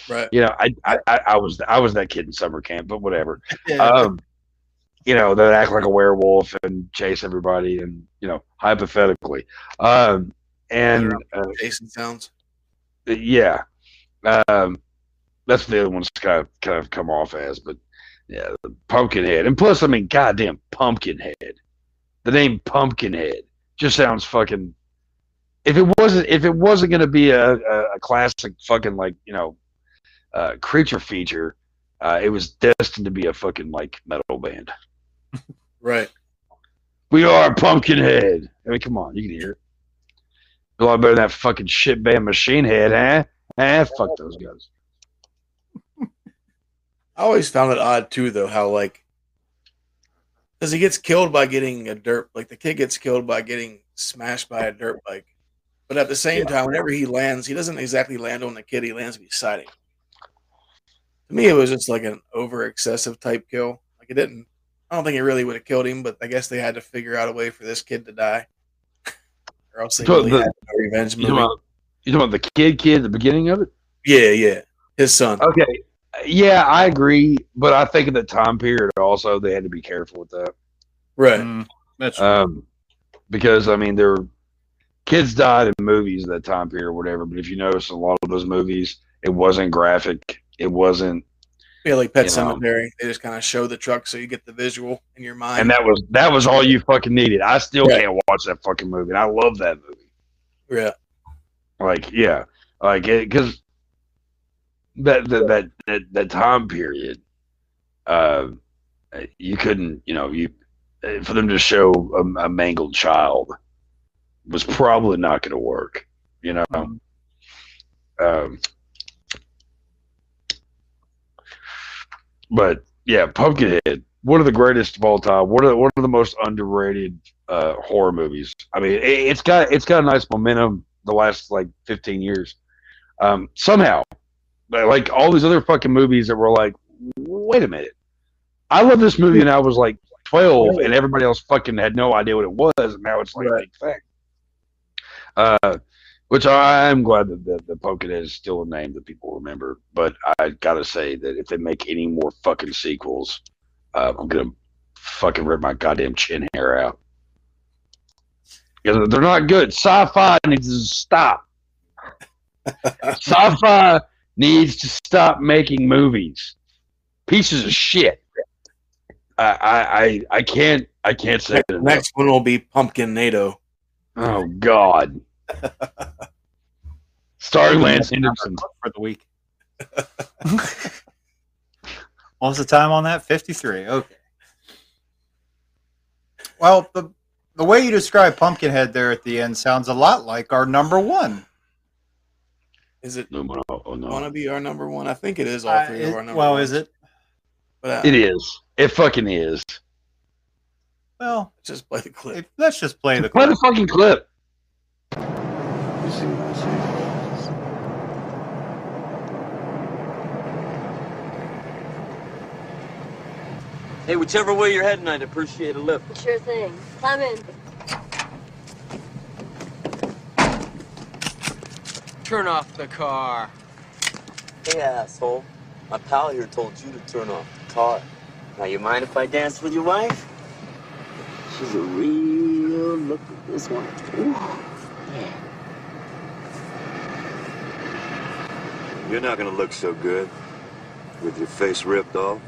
Right. You know, I was that kid in summer camp, but whatever. You know, that act like a werewolf and chase everybody, and you know, hypothetically. Chasing sounds. Yeah. That's the other one's kind of come off as, but. Yeah, the Pumpkinhead. And plus, I mean, goddamn Pumpkinhead. The name Pumpkinhead just sounds fucking... If it wasn't going to be a classic fucking, like, you know, creature feature, it was destined to be a fucking, like, metal band. Right. We are Pumpkinhead. I mean, come on. You can hear it. A lot better than that fucking shit band Machine Head, huh? Fuck those guys. I always found it odd too, though, how like, because he gets killed by getting a dirt, like the kid gets killed by getting smashed by a dirt bike, but at the same time, whenever he lands, he doesn't exactly land on the kid; he lands beside him. To me, it was just like an over excessive type kill. Like it didn't. I don't think it really would have killed him, but I guess they had to figure out a way for this kid to die, or else they really had a revenge movie. You talking about the kid at the beginning of it? Yeah, his son. Okay. Yeah, I agree, but I think at the time period also they had to be careful with that. Right. That's right. Because, I mean, kids died in movies at that time period or whatever, but if you notice a lot of those movies, it wasn't graphic. It wasn't... Yeah, like Pet Sematary. They just kind of show the truck so you get the visual in your mind. And that was all you fucking needed. I still can't watch that fucking movie, and I love that movie. Yeah. Like, yeah. Like, because... That time period, you couldn't, you know, for them to show a mangled child was probably not going to work, you know. But yeah, Pumpkinhead, one of the greatest of all time, one of the most underrated horror movies. I mean, it's got a nice momentum the last like 15 years, somehow. Like all these other fucking movies that were like, wait a minute, I love this movie and I was like 12 and everybody else fucking had no idea what it was, and now it's like a big thing. Which I'm glad that the Pumpkinhead is still a name that people remember, but I gotta say that if they make any more fucking sequels, I'm gonna fucking rip my goddamn chin hair out. Because they're not good. Sci-fi needs to stop. Sci-fi needs to stop making movies. Pieces of shit. I can't say it enough. Next one will be Pumpkinado. Oh God. Starring Lance Henriksen for the week. What's the time on that? 53. Okay. Well, the way you describe Pumpkinhead there at the end sounds a lot like our number one. Is it gonna be our number one? I think it is all three of our number one. Well, is it? But, it is. It fucking is. Well, just play the clip. Let's just play the clip. Play the fucking clip. Hey, whichever way you're heading, I'd appreciate a lift. Sure thing. Come in. Turn off the car. Hey, asshole. My pal here told you to turn off the car. Now, you mind if I dance with your wife? She's a real Ooh, look at this one. Ooh, yeah. You're not gonna look so good with your face ripped off.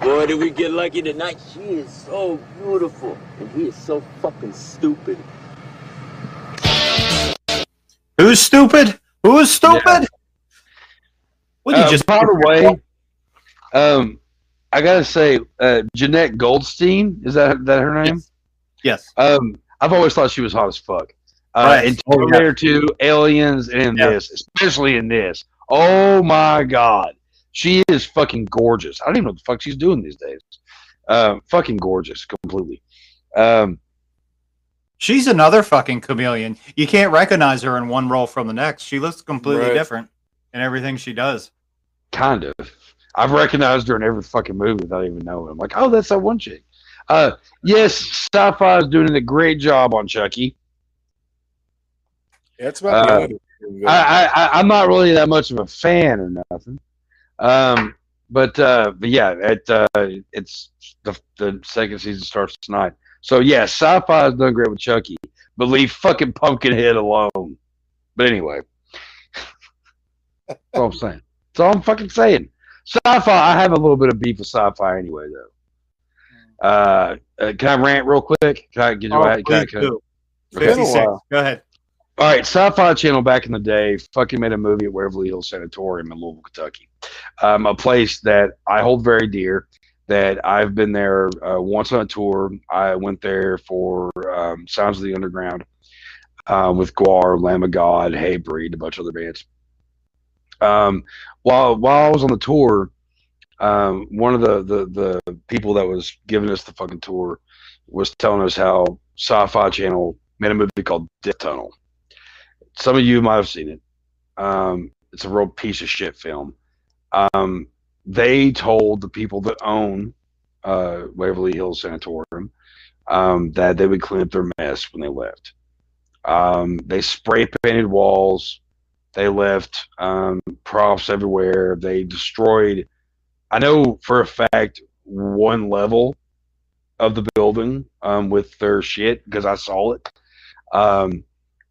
Boy, did we get lucky tonight. She is so beautiful, and he is so fucking stupid. Who's stupid? Who's stupid? Yeah. What did you just? By the way, I gotta say, Jeanette Goldstein, is that her name? Yes. I've always thought she was hot as fuck. In Terminator 2, Aliens, and this, especially in this. Oh my god, she is fucking gorgeous. I don't even know what the fuck she's doing these days. Fucking gorgeous, completely. She's another fucking chameleon. You can't recognize her in one role from the next. She looks completely different in everything she does. Kind of. I've recognized her in every fucking movie without even knowing. I'm like, oh, that's that one chick. Yes, sci-fi is doing a great job on Chucky. That's about I'm not really that much of a fan or nothing. But yeah, it's the second season starts tonight. So yeah, sci-fi is doing great with Chucky, but leave fucking Pumpkinhead alone. But anyway, that's all I'm saying. That's all I'm fucking saying. Sci-fi, I have a little bit of beef with sci-fi anyway, though. Can I rant real quick? Can I get you out? Go ahead. All right, Sci-Fi Channel back in the day fucking made a movie at Waverly Hills Sanatorium in Louisville, Kentucky, a place that I hold very dear, that I've been there once on a tour. I went there for Sounds of the Underground with Guar, Lamb of God, Hey Breed, a bunch of other bands. While I was on the tour, one of the people that was giving us the fucking tour was telling us how Sci-Fi Channel made a movie called Death Tunnel. Some of you might have seen it. It's a real piece of shit film. They told the people that own Waverly Hills Sanatorium that they would clean up their mess when they left. They spray-painted walls. They left props everywhere. They destroyed, I know for a fact, one level of the building with their shit because I saw it.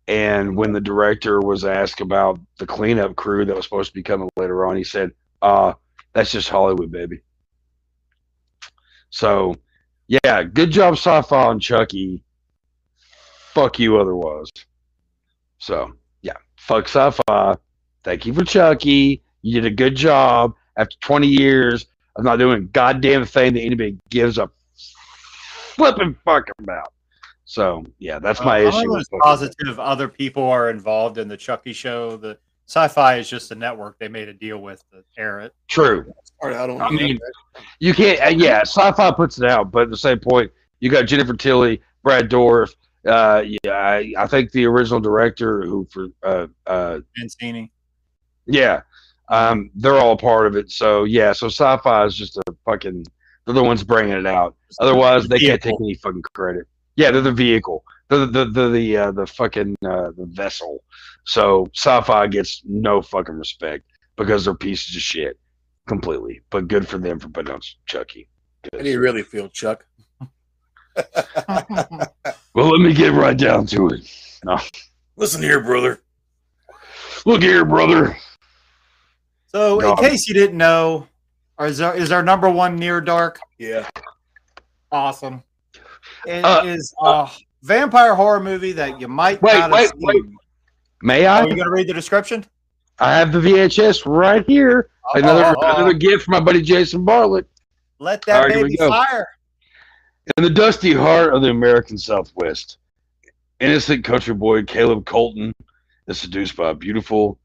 And when the director was asked about the cleanup crew that was supposed to be coming later on, he said, that's just Hollywood, baby. So, yeah, good job, Sci-Fi and Chucky. Fuck you otherwise. So... fuck Sci-Fi. Thank you for Chucky. You did a good job after 20 years of not doing a goddamn thing that anybody gives a flipping fuck about. So, yeah, that's my issue. It's positive other people are involved in the Chucky show. The Sci-Fi is just a network they made a deal with to air it. True. I mean, you can't, yeah, Sci-Fi puts it out, but at the same point, you got Jennifer Tilly, Brad Dourif. Yeah, I think the original director who for Vincini. Yeah, they're all a part of it. So yeah, so Sci-Fi is just a fucking they're the ones bringing it out. Otherwise, they can't take any fucking credit. Yeah, they're the vehicle. They're the fucking the vessel. So Sci-Fi gets no fucking respect because they're pieces of shit completely. But good for them for putting out Chucky. How do you really feel, Chuck? Well, let me get right down to it. No. Listen here, brother. Look here, brother. So, in case you didn't know, is our number one Near Dark? Yeah. Awesome. It is a vampire horror movie that you might not have seen. Wait. May I? Are you going to read the description? I have the VHS right here. Another gift from my buddy Jason Bartlett. Let that baby fire. In the dusty heart of the American Southwest, innocent country boy Caleb Colton is seduced by a beautiful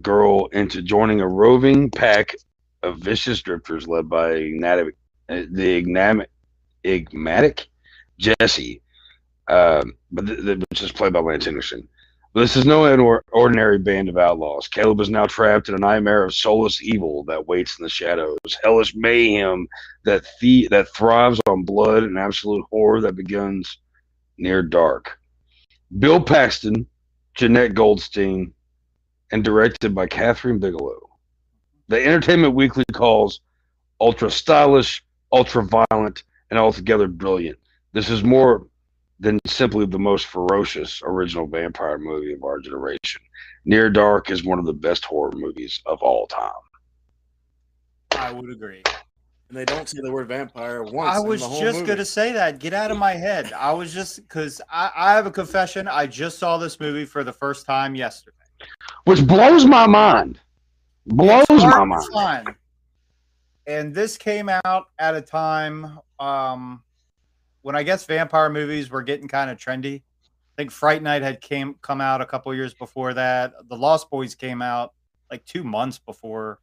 girl into joining a roving pack of vicious drifters led by the enigmatic Jesse, which is played by Lance Henriksen. But this is no ordinary band of outlaws. Caleb is now trapped in a nightmare of soulless evil that waits in the shadows, hellish mayhem that thrives on blood and absolute horror that begins near dark. Bill Paxton, Jeanette Goldstein, and directed by Catherine Bigelow. The Entertainment Weekly calls ultra stylish, ultra violent, and altogether brilliant. This is more than simply the most ferocious original vampire movie of our generation. Near Dark is one of the best horror movies of all time. I would agree. And they don't say the word vampire once. I was just going to say that. Get out of my head. I was just, because I have a confession. I just saw this movie for the first time yesterday. Which blows my mind. Blows my mind. And this came out at a time when I guess vampire movies were getting kind of trendy. I think Fright Night had come out a couple years before that. The Lost Boys came out like 2 months before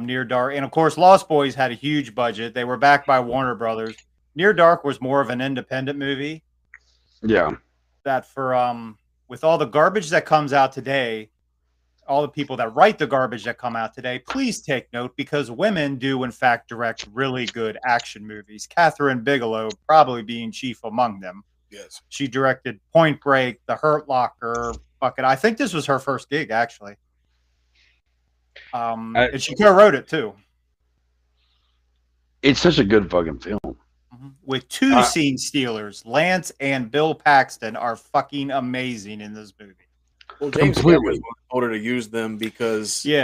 Near Dark. And of course, Lost Boys had a huge budget. They were backed by Warner Brothers. Near Dark was more of an independent movie. Yeah. That for with all the garbage that comes out today, all the people that write the garbage that come out today, please take note, because women do in fact direct really good action movies. Catherine Bigelow probably being chief among them. Yes. She directed Point Break, The Hurt Locker, fucking, I think this was her first gig actually. And she co-wrote it too. It's such a good fucking film. Mm-hmm. With two scene stealers, Lance and Bill Paxton are fucking amazing in this movie. Well, James Cameron told her to use them because he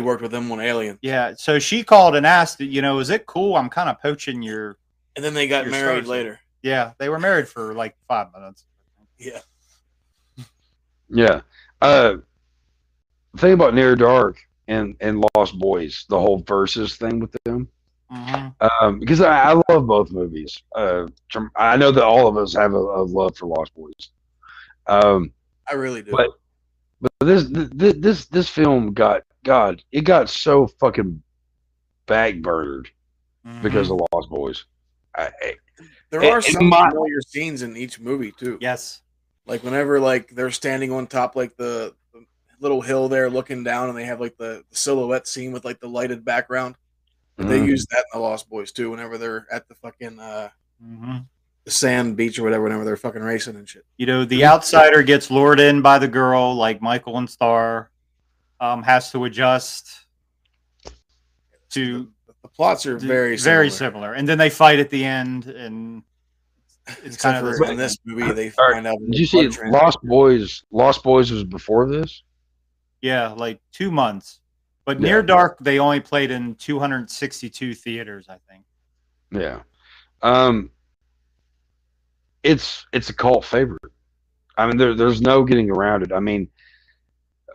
worked with them on Aliens. Yeah, so she called and asked, you know, is it cool? I'm kind of poaching your... And then they got married later. Yeah, they were married for like 5 minutes. Yeah. Yeah. The thing about Near Dark and Lost Boys, the whole versus thing with them, because I love both movies. I know that all of us have a love for Lost Boys. I really do. But this film got, God, it got so fucking backburnered because of Lost Boys. There are some familiar scenes in each movie too. Yes, like whenever like they're standing on top like the little hill there looking down, and they have like the silhouette scene with like the lighted background. They use that in The Lost Boys too. Whenever they're at the fucking the sand beach or whatever, whenever they're fucking racing and shit. You know, the outsider gets lured in by the girl, like Michael and Star has to adjust to the plots are very similar. And then they fight at the end, and it's kind of in this movie they find out. Did you see Lost Boys was before this? Yeah, like 2 months. But yeah. Near Dark they only played in 262 theaters, I think. Yeah. It's a cult favorite. I mean, there's no getting around it. I mean,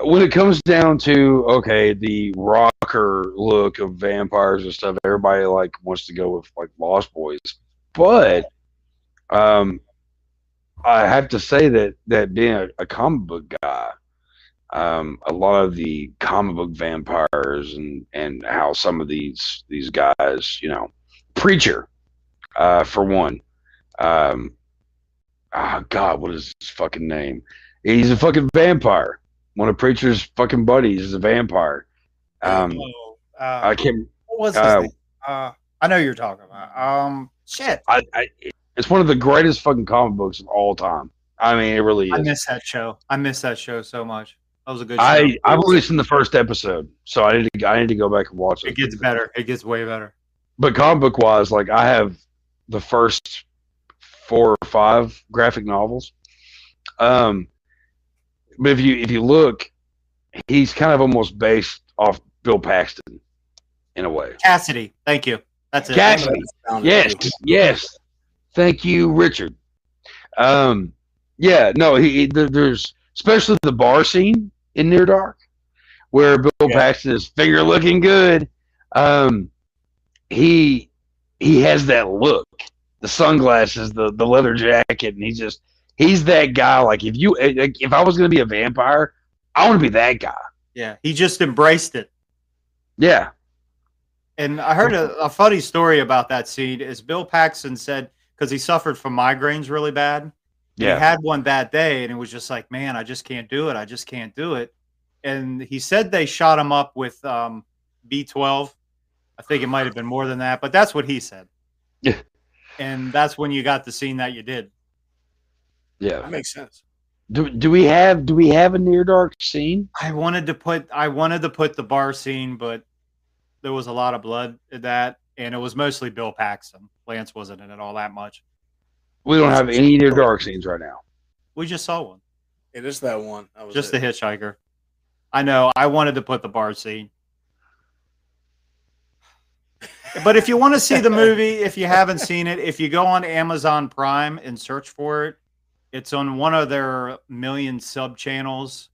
when it comes down to, okay, the rocker look of vampires and stuff, everybody like wants to go with like Lost Boys. But I have to say that being a comic book guy, a lot of the comic book vampires and how some of these guys, you know, Preacher, for one. Oh God, what is his fucking name? He's a fucking vampire. One of Preacher's fucking buddies is a vampire. I can't. What was his name? I know you're talking about. Shit. It's one of the greatest fucking comic books of all time. I mean, it really is. I miss that show. I miss that show so much. That was a good show. I've only seen the first episode, so I need to go back and watch it. It gets better. It gets way better. But comic book wise, like I have the first 4 or 5 graphic novels. But if you look, he's kind of almost based off Bill Paxton in a way. Cassidy, thank you. That's it. Cassidy. Yes, yes. Thank you, Richard. Yeah, no, there's especially the bar scene in Near Dark where Bill Paxton is finger looking good. He has that look. The sunglasses, the leather jacket, and he's that guy. Like if I was gonna be a vampire, I want to be that guy. Yeah, he just embraced it. Yeah, and I heard a funny story about that scene. Is Bill Paxton said because he suffered from migraines really bad. Yeah, he had one that day, and it was just like, man, I just can't do it. I just can't do it. And he said they shot him up with B12. I think it might have been more than that, but that's what he said. Yeah. And that's when you got the scene that you did. Yeah, that makes sense. Do we have a Near Dark scene? I wanted to put the bar scene, but there was a lot of blood in that, and it was mostly Bill Paxton. Lance wasn't in it all that much. We don't have any Near Dark scenes right now. We just saw one. It is that one. That was just it. The hitchhiker. I know. I wanted to put the bar scene. But if you want to see the movie, if you haven't seen it, if you go on Amazon Prime and search for it, it's on one of their million sub channels,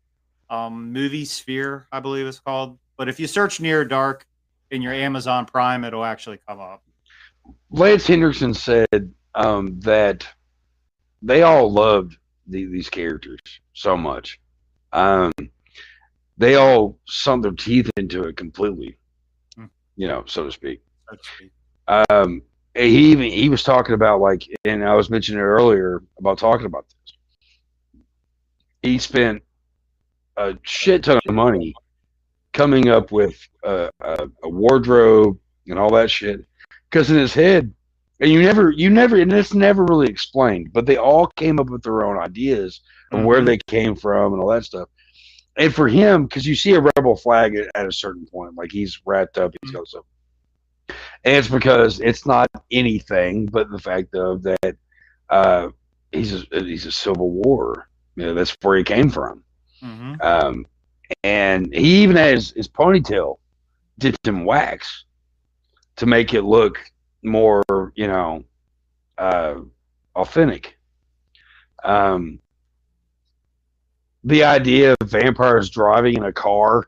Movie Sphere, I believe it's called. But if you search Near Dark in your Amazon Prime, it'll actually come up. Lance Henriksen said that they all loved these characters so much. They all sunk their teeth into it completely, you know, so to speak. He even, he was talking about, like, and I was mentioning it earlier about talking about this. He spent a shit ton of money coming up with a wardrobe and all that shit, because in his head, and you never, and it's never really explained, but they all came up with their own ideas of where they came from and all that stuff. And for him, because you see a rebel flag at a certain point, like he's wrapped up, he's got something. And it's because it's not anything but the fact of that he's a Civil War. You know, that's where he came from. And he even had his ponytail dipped in wax to make it look more, you know, authentic. The idea of vampires driving in a car.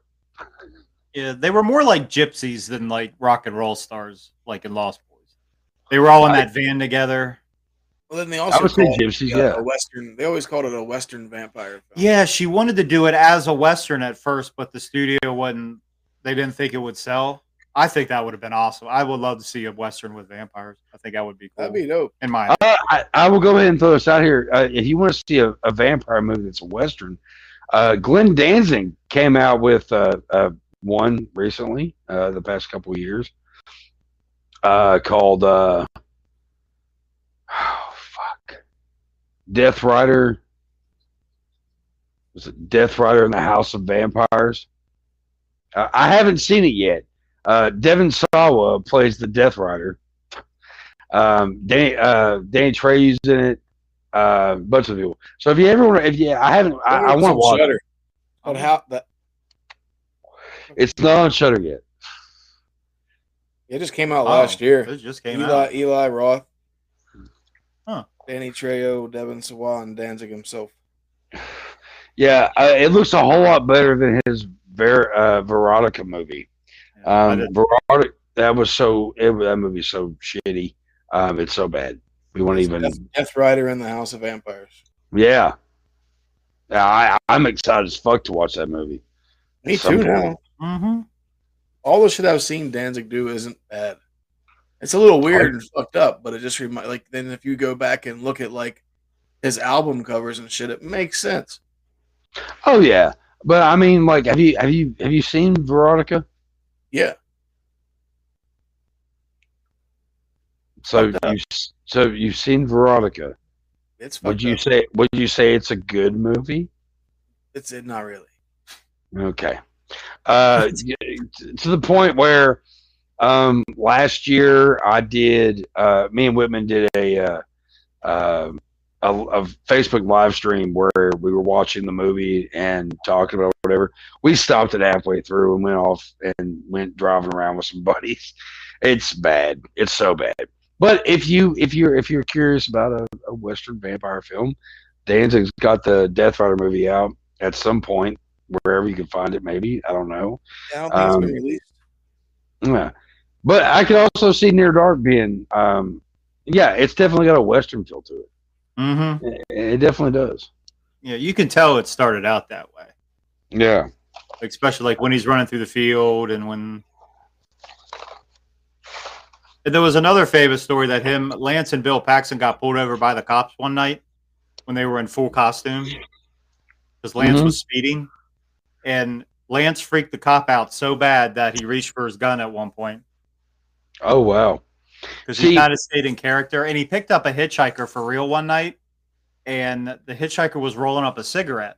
Yeah, they were more like gypsies than like rock and roll stars, like in Lost Boys. They were all in that van together. Well, then they also called it a Western. They always called it a Western vampire film. Yeah, she wanted to do it as a Western at first, but the studio wasn't. They didn't think it would sell. I think that would have been awesome. I would love to see a Western with vampires. I think that would be cool. That'd be dope. In my opinion. I will go ahead and throw this out here. If you want to see a vampire movie that's a Western, Glenn Danzig came out with one recently, the past couple of years, called Death Rider. Was it Death Rider in the House of Vampires? I haven't seen it yet. Devin Sawa plays the Death Rider. Danny Trey's in it. A bunch of people. So if you ever want, I want to watch Shudder. It's not on Shudder yet. It just came out last year. It just came out. Eli Roth, Danny Trejo, Devin Sawa, and Danzig himself. Yeah, it looks a whole lot better than his Veronica movie. That movie's so shitty. It's so bad. We won't even. Death Rider in the House of Vampires. Yeah. I'm excited as fuck to watch that movie. Me too now. All the shit I've seen Danzig do isn't bad. It's a little weird and fucked up, but it just reminds. Like then, if you go back and look at like his album covers and shit, it makes sense. Oh yeah, but I mean, like, have you seen Veronica? Yeah. So you've seen Veronica. It's fucked up. Would you say it's a good movie? It's not really. Okay. To the point where last year I did me and Whitman did a Facebook live stream where we were watching the movie and talking about whatever. We stopped it halfway through and went driving around with some buddies. It's bad. It's so bad. But if you're curious about a Western vampire film, Danzig's got the Death Rider movie out at some point, wherever you can find it, maybe. I don't know. Yeah, I don't think it's been released. Yeah. But I could also see Near Dark being, it's definitely got a Western feel to it. It definitely does. Yeah, you can tell it started out that way. Yeah. Especially like when he's running through the field and when. And there was another famous story that Lance and Bill Paxton got pulled over by the cops one night when they were in full costume because Lance was speeding. And Lance freaked the cop out so bad that he reached for his gun at one point. Oh, wow. Because he kind of stayed in character. And he picked up a hitchhiker for real one night. And the hitchhiker was rolling up a cigarette.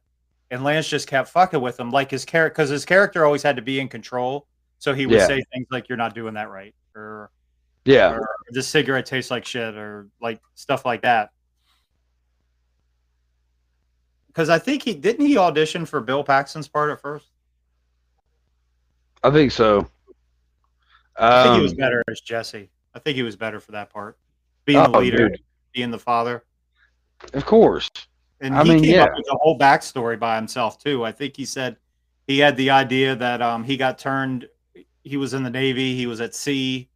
And Lance just kept fucking with him. Like his character, because his character always had to be in control. So he would say things like, "You're not doing that right." Or, "This cigarette tastes like shit." Or like stuff like that. Because I think he audition for Bill Paxton's part at first? I think so. I think he was better as Jesse. I think he was better for that part. Being the leader, dude. Being the father. Of course. And he came up with the whole backstory by himself, too. I think he said he had the idea that he got turned. He was in the Navy. He was at sea.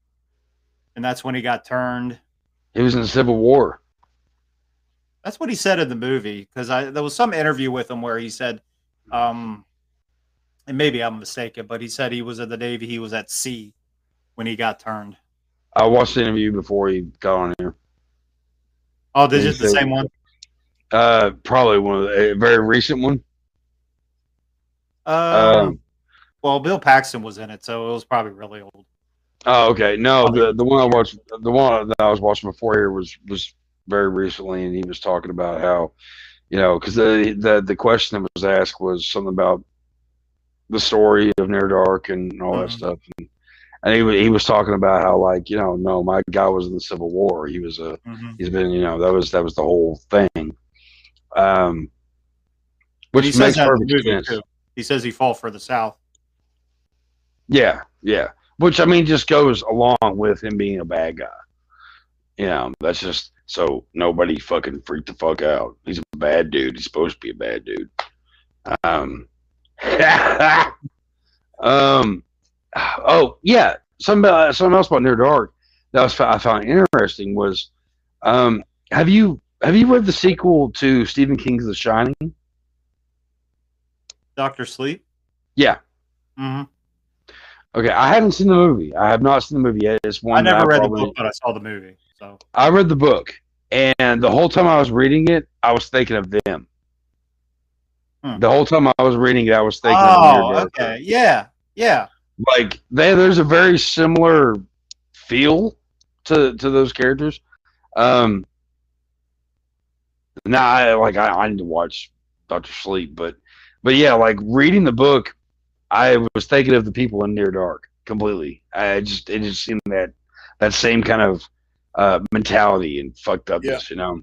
And that's when he got turned. He was in the Civil War. That's what he said in the movie. Because there was some interview with him where he said, and maybe I'm mistaken, but he said he was in the Navy. He was at sea when he got turned. I watched the interview before he got on here. Oh, this is the same one? Probably one of the, a very recent one. Well, Bill Paxton was in it, so it was probably really old. Oh, okay. No, the one I watched, the one that I was watching before here was very recently, and he was talking about how, you know, because the question that was asked was something about the story of Near Dark and all that stuff, and he was talking about how, like, you know, no, my guy was in the Civil War. He was a he's been, you know, that was the whole thing. Which makes perfect sense. Too. He says he fought for the South. Yeah, yeah. Which, I mean, just goes along with him being a bad guy. You know, that's just so nobody fucking freaked the fuck out. He's a bad dude. He's supposed to be a bad dude. Oh, yeah. Something else about Near Dark that I found interesting was, have you read the sequel to Stephen King's The Shining? Doctor Sleep? Yeah. Okay, I haven't seen the movie. I have not seen the movie yet. It's one I never read the book, but I saw the movie. So I read the book, and the whole time I was reading it, I was thinking of them. The whole time I was reading it, I was thinking of them. Okay, yeah, yeah. Like, there's a very similar feel to those characters. Now, I need to watch Dr. Sleep, but yeah, like, reading the book, I was thinking of the people in Near Dark completely. It just seemed that same kind of mentality and fucked upness, you know.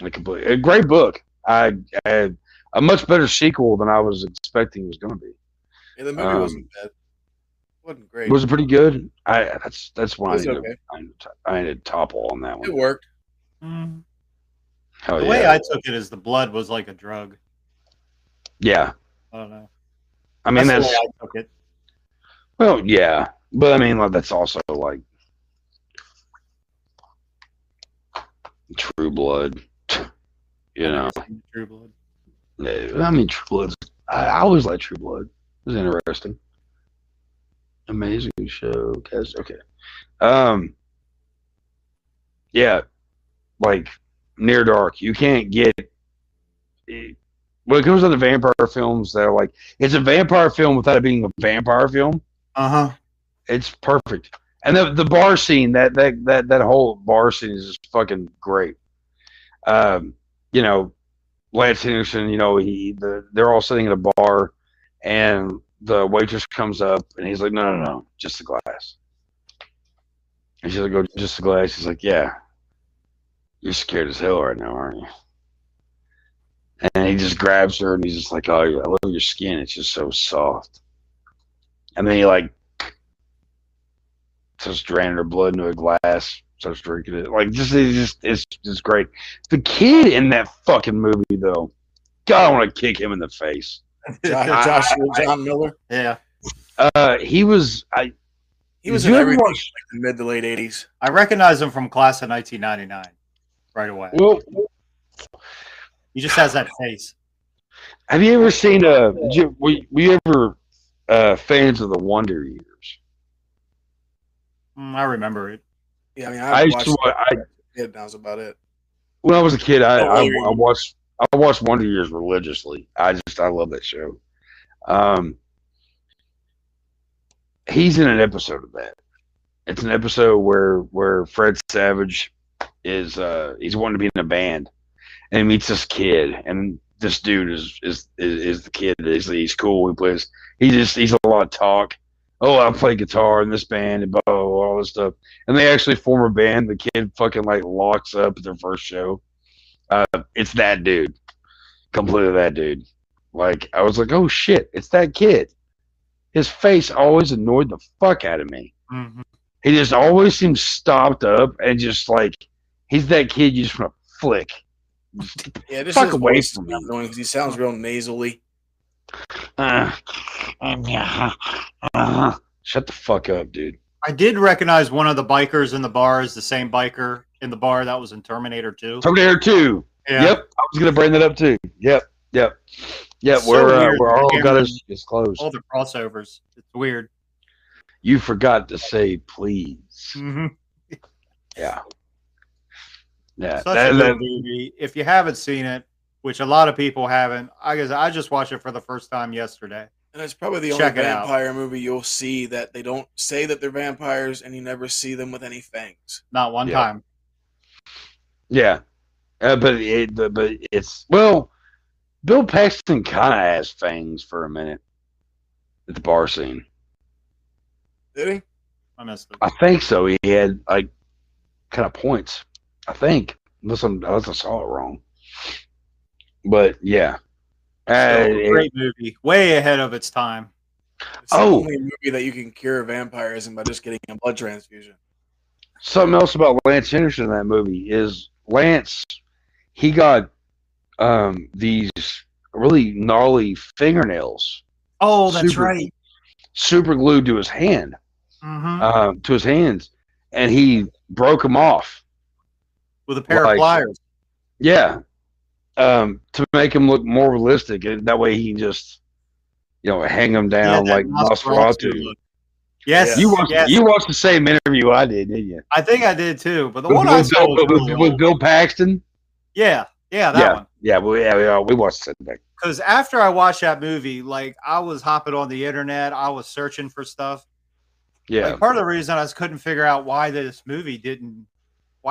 Like, completely. A great book. I had a much better sequel than I was expecting it was going to be. And the movie wasn't bad. It wasn't great. Was it pretty good? That's why I ended topple on that one. It worked. The way I took it is the blood was like a drug. Yeah. I don't know. I mean, that's the way I took it. Well, yeah, but I mean, like, that's also like True Blood, you know. True Blood. Yeah, I mean, True Blood. I always like True Blood. It was interesting, amazing show. Okay, yeah, like Near Dark. You can't get. When it comes to the vampire films, they're like, it's a vampire film without it being a vampire film. It's perfect. And the bar scene, that whole bar scene is just fucking great. You know, Lance Henriksen, you know, they're all sitting at a bar, and the waitress comes up, and he's like, no, just the glass. And she's like, oh, just the glass. He's like, yeah, you're scared as hell right now, aren't you? And he just grabs her, and he's just like, oh, I love your skin. It's just so soft. And then he, like, starts draining her blood into a glass, starts drinking it. Like, it's just great. The kid in that fucking movie, though, God, I want to kick him in the face. John Miller? Yeah. He was in everything, like, the mid to late 80s. I recognize him from Class of 1999 right away. Well, he just has that face. Have you ever seen were you ever fans of the Wonder Years? I remember it. Yeah, I mean, I used to. That was about it. When I was a kid, I watched Wonder Years religiously. I love that show. He's in an episode of that. It's an episode where Fred Savage is he's wanting to be in a band. And he meets this kid, and this dude is the kid. He's cool. He plays. He's a lot of talk. Oh, I play guitar in this band and blah, blah, blah, all this stuff. And they actually form a band. The kid fucking, like, locks up at their first show. It's that dude. completely that dude. Like, I was like, oh shit, it's that kid. His face always annoyed the fuck out of me. Mm-hmm. He just always seems stopped up and just like, he's that kid you just want to flick. Yeah, this fuck is away from him. Because he sounds real nasally. Shut the fuck up, dude. I did recognize one of the bikers in the bar as the same biker in the bar that was in Terminator 2. Terminator 2. Yeah. Yep. I was going to bring that up too. Yep. Yeah, so we're all got us disclosed. All the crossovers. It's weird. You forgot to say please. Mm-hmm. Yeah. Such a good movie. If you haven't seen it, which a lot of people haven't, I guess I just watched it for the first time yesterday. And it's probably the only vampire movie you'll see that they don't say that they're vampires, and you never see them with any fangs. Not one time. Yeah, but Bill Paxton kind of has fangs for a minute at the bar scene. Did he? I missed it. I think so. He had like kind of points. I think unless I saw it wrong. But yeah. Great movie, way ahead of its time. It's the only movie that you can cure vampirism by just getting a blood transfusion. Something else about Lance Henriksen in that movie is Lance, he got these really gnarly fingernails. Oh, that's right. Super glued to his hand, to his hands, and he broke them off with a pair of pliers. Yeah. To make him look more realistic, and that way he can just, hang him down like Nosferatu. Yes, you watched the same interview I did, didn't you? I think I did too. But the one I saw was with Bill Paxton. Yeah, that one. Yeah, we watched it. Because after I watched that movie, like I was hopping on the internet, I was searching for stuff. Yeah, like, part of the reason I just couldn't figure out why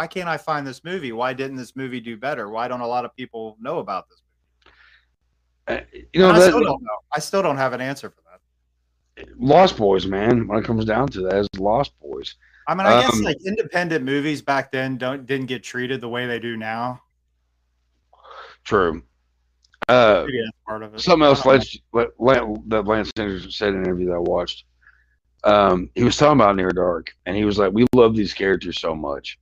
can't I find this movie? Why didn't this movie do better? Why don't a lot of people know about this movie? I still don't know. I still don't have an answer for that. Lost Boys, man. When it comes down to that, it's Lost Boys. I mean, I guess like independent movies back then didn't get treated the way they do now. True. Maybe that's part of it. Something else that Lance Henriksen said in an interview that I watched. He was talking about Near Dark, and he was like, "We love these characters so much.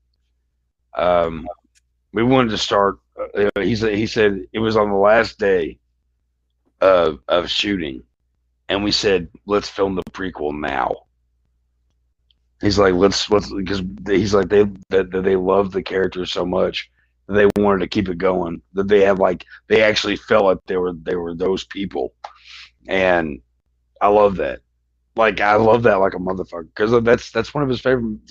We wanted to start." He said it was on the last day of shooting, and we said, "Let's film the prequel now." He's like, "Let's," because he's like they loved the characters so much that they wanted to keep it going. That they had they actually felt like they were those people, and I love that. Like I love that like a motherfucker, because that's one of his favorite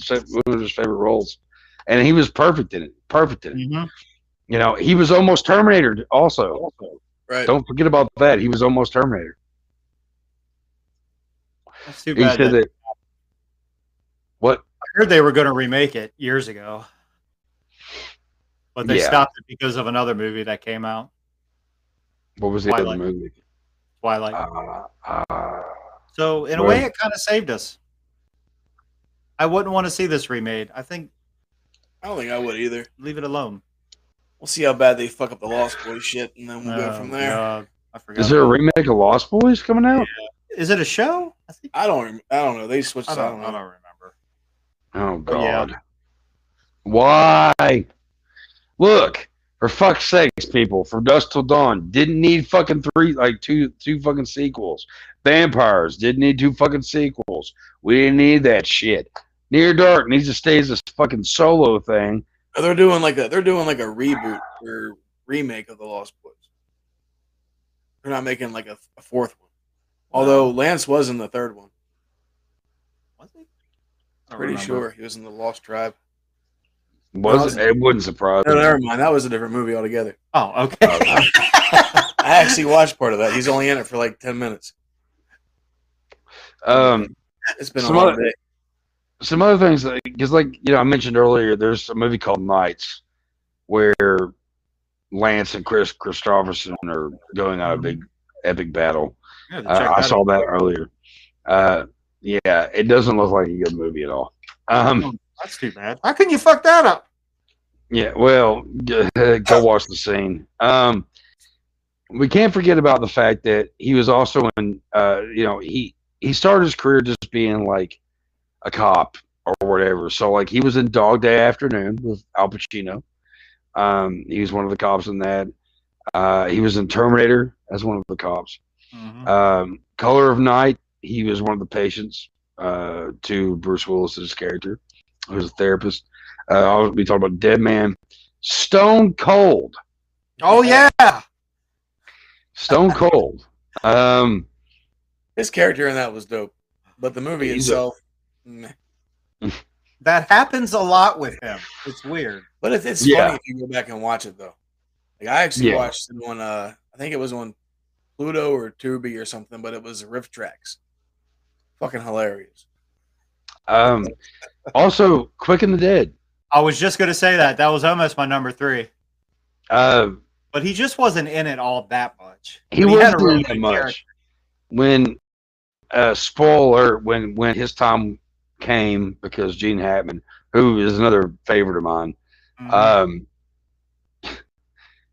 roles. And he was perfect in it. Mm-hmm. He was almost Terminator also. Right. Don't forget about that. He was almost Terminator. That's too bad. He said that. What? I heard they were going to remake it years ago. But they stopped it because of another movie that came out. What was the other movie? Twilight. So, in a way, it kind of saved us. I wouldn't want to see this remade. I don't think I would either. Leave it alone. We'll see how bad they fuck up the Lost Boys shit, and then we'll go from there. I forgot. Is there a remake of Lost Boys coming out? Yeah. Is it a show? I don't know. They switched. I don't remember. Oh God! Yeah. Why? Look, for fuck's sakes, people! From Dusk Till Dawn didn't need fucking two fucking sequels. Vampires didn't need two fucking sequels. We didn't need that shit. Near Dark needs to stay as this fucking solo thing. They're doing a reboot or remake of the Lost Boys. They're not making like a fourth one. Although Lance was in the third one. Was he? I'm pretty sure he was in the Lost Tribe. Was it? It wouldn't surprise me. No, never mind. That was a different movie altogether. Oh, okay. I actually watched part of that. He's only in it for like 10 minutes. It's been a long day. Some other things, because I mentioned earlier, there's a movie called Nights where Lance and Chris Christopherson are going on a big epic battle. Yeah, I saw that earlier. Yeah, it doesn't look like a good movie at all. That's too bad. How can you fuck that up? Yeah, well, go watch the scene. we can't forget about the fact that he was also in, you know, he started his career just being like a cop or whatever. So like he was in Dog Day Afternoon with Al Pacino. He was one of the cops in that. He was in Terminator as one of the cops. Mm-hmm. Color of Night, he was one of the patients to Bruce Willis's character, who was a therapist. I'll be talking about Dead Man. Stone Cold. Oh, yeah. Stone Cold. His character in that was dope. But the movie itself, that happens a lot with him. It's weird. But it's funny if you go back and watch it, though. Like I actually watched it on, I think it was on Pluto or Tubi or something, but it was Riff Tracks. Fucking hilarious. Also, Quick and the Dead. I was just going to say that. That was almost my number three. But he just wasn't in it all that much. He wasn't in that much. When, spoiler, when his time came, because Gene Hackman, who is another favorite of mine, mm-hmm.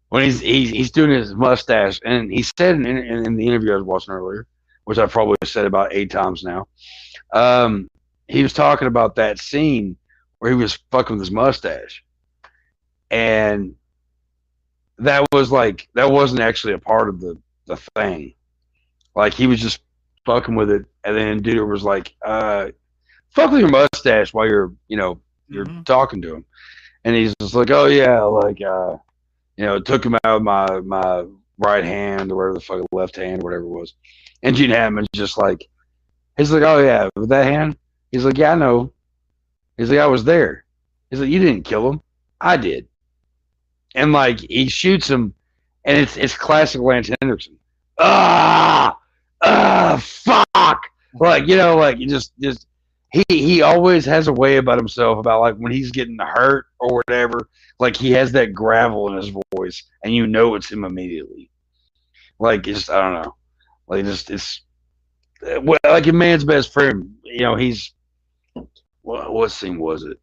When he's doing his mustache, and he said in the interview I was watching earlier, which I've probably said about 8 times now, he was talking about that scene where he was fucking with his mustache, and that was like that wasn't actually a part of the thing. Like he was just fucking with it, and then dude was like, "Fuck with your mustache while you're mm-hmm. talking to him," and he's just like, "Oh yeah, like." You know, it took him out of my right hand or whatever the fuck, left hand, whatever it was. And Gene Hammond's just like, he's like, oh, yeah, with that hand? He's like, yeah, I know. He's like, I was there. He's like, you didn't kill him. I did. And, like, he shoots him, and it's classic Lance Henriksen. Fuck. Like, you know, like, you just he always has a way about himself about, like, when he's getting hurt or whatever. Like, he has that gravel in his voice, and you know it's him immediately. Like, it's, I don't know. Like, it's well, like in Man's Best Friend, you know, he's, what scene was it?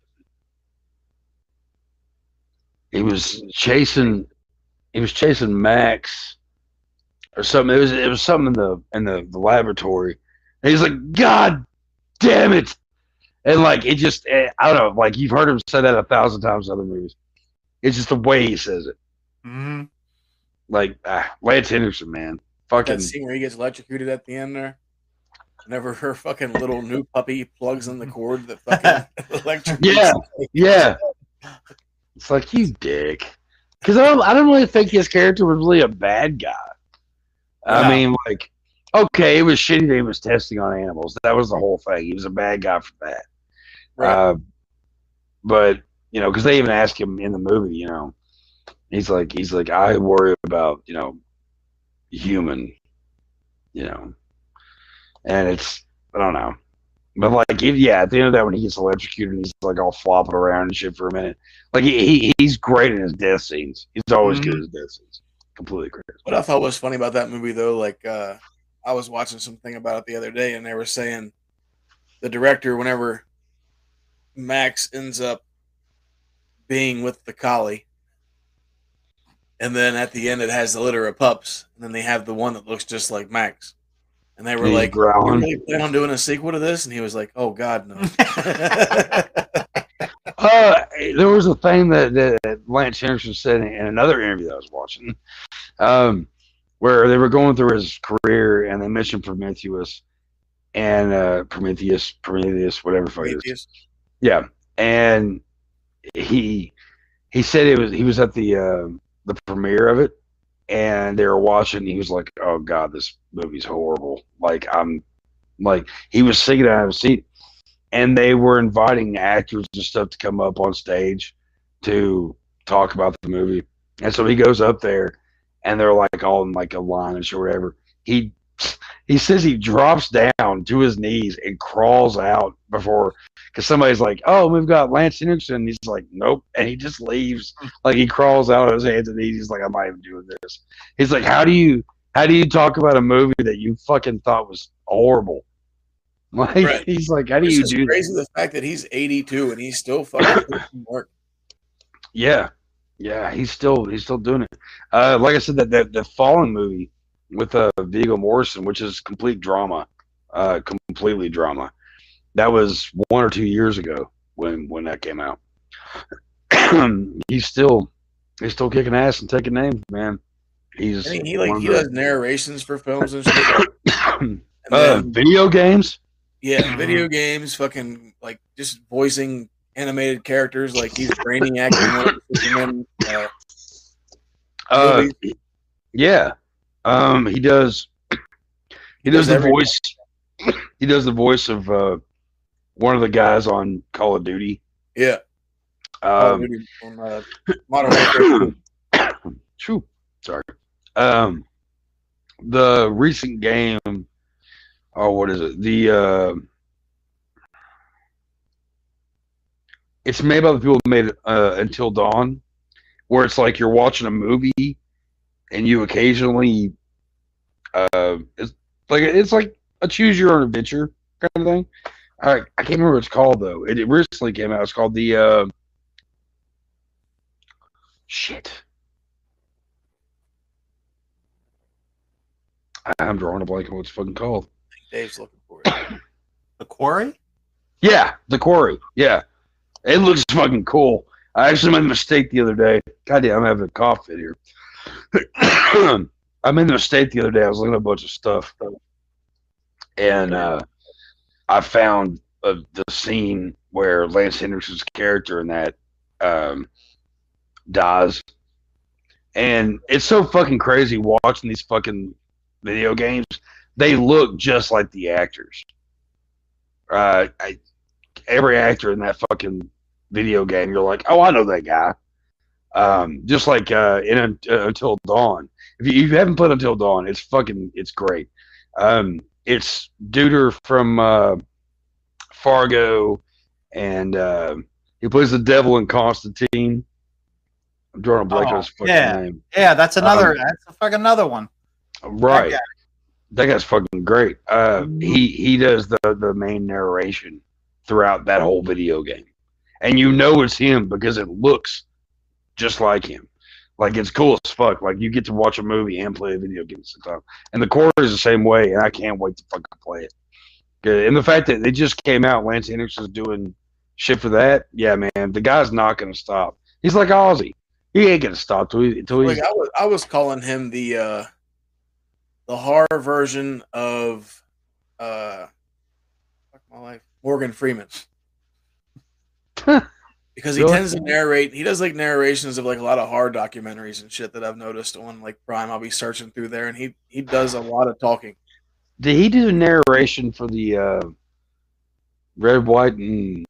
He was chasing Max or something. It was something in the laboratory. And he's like, God damn it. And, like, it just, I don't know, like, you've heard him say that 1,000 times in other movies. It's just the way he says it. Mm-hmm. Like, Lance Henriksen, man. Fucking. That scene where he gets electrocuted at the end there. Whenever her fucking little new puppy plugs in the cord that fucking electrocutes. Yeah. It's like, you dick. Because I don't really think his character was really a bad guy. No. I mean, like, okay, it was shitty that he was testing on animals. That was the whole thing. He was a bad guy for that. Right. But... You know, because they even ask him in the movie, you know, he's like, I worry about, you know, human, you know, and it's, I don't know. But like, at the end of that, when he gets electrocuted and he's like all flopping around and shit for a minute, like he's great in his death scenes. He's always good in his death scenes. Completely crazy. What I thought was funny about that movie though, like I was watching something about it the other day and they were saying the director, whenever Max ends up being with the collie, and then at the end it has the litter of pups, and then they have the one that looks just like Max, and they were like, growling. "You really plan on doing a sequel to this?" And he was like, "Oh God, no." There was a thing that Lance Henriksen said in another interview that I was watching, where they were going through his career and they mentioned Prometheus, and Prometheus, whatever fuck it is, and. He said he was at the premiere of it, and they were watching. And he was like, "Oh God, this movie's horrible." Like he was singing out of his seat, and they were inviting actors and stuff to come up on stage to talk about the movie. And so he goes up there, and they're like all in like a line or whatever. He says he drops down to his knees and crawls out before, because somebody's like, "Oh, we've got Lance Henriksen." And he's like, "Nope," and he just leaves. Like he crawls out on his hands and knees. He's like, "I'm not even doing this." He's like, "How do you talk about a movie that you fucking thought was horrible?" Like he's like, "How do you do?" Crazy the fact that he's 82 and he's still fucking working. Yeah, Yeah, he's still doing it. Like I said, that Fallen movie with Viggo Mortensen, which is complete drama, completely drama. That was 1 or 2 years ago when that came out. he's still kicking ass and taking names, man. He's he does narrations for films and shit. And then, video games. Yeah, video games. Fucking like just voicing animated characters, like he's training acting. And then, yeah, he does the voice. He does the voice of one of the guys on Call of Duty. Yeah. From, Modern Warfare. True. Sorry. The recent game. Oh, what is it? It's made by the people who made Until Dawn, where it's like you're watching a movie, and you occasionally, it's like a choose your own adventure kind of thing. I can't remember what it's called though. It recently came out. It's called the shit. I'm drawing a blank on what it's fucking called. I think Dave's looking for it. The Quarry? Yeah, The Quarry. Yeah. It looks fucking cool. I actually made a mistake the other day. Goddamn, I'm having a cough fit here. I made a mistake the other day. I was looking at a bunch of stuff. And I found the scene where Lance Henriksen's character in that dies. And it's so fucking crazy watching these fucking video games. They look just like the actors. Every actor in that fucking video game, you're like, oh, I know that guy. Just like in Until Dawn. If you haven't played Until Dawn, it's great. It's Deuter from Fargo, and he plays the devil in Constantine. I'm drawing a blank on his fucking name. Yeah, that's another. That's a fucking another one. Right, that guy's fucking great. He does the main narration throughout that whole video game, and you know it's him because it looks just like him. Like it's cool as fuck. Like you get to watch a movie and play a video game at the time. And The Quarry is the same way, and I can't wait to fucking play it. And the fact that it just came out, Lance Henriksen's doing shit for that. Yeah, man, the guy's not gonna stop. He's like Ozzy. He ain't gonna stop till he's. Like I was calling him the horror version of fuck my life, Morgan Freeman. Because he tends to narrate. He does like narrations of like a lot of horror documentaries and shit that I've noticed on like Prime. I'll be searching through there, and he does a lot of talking. Did he do the narration for the Red, White, and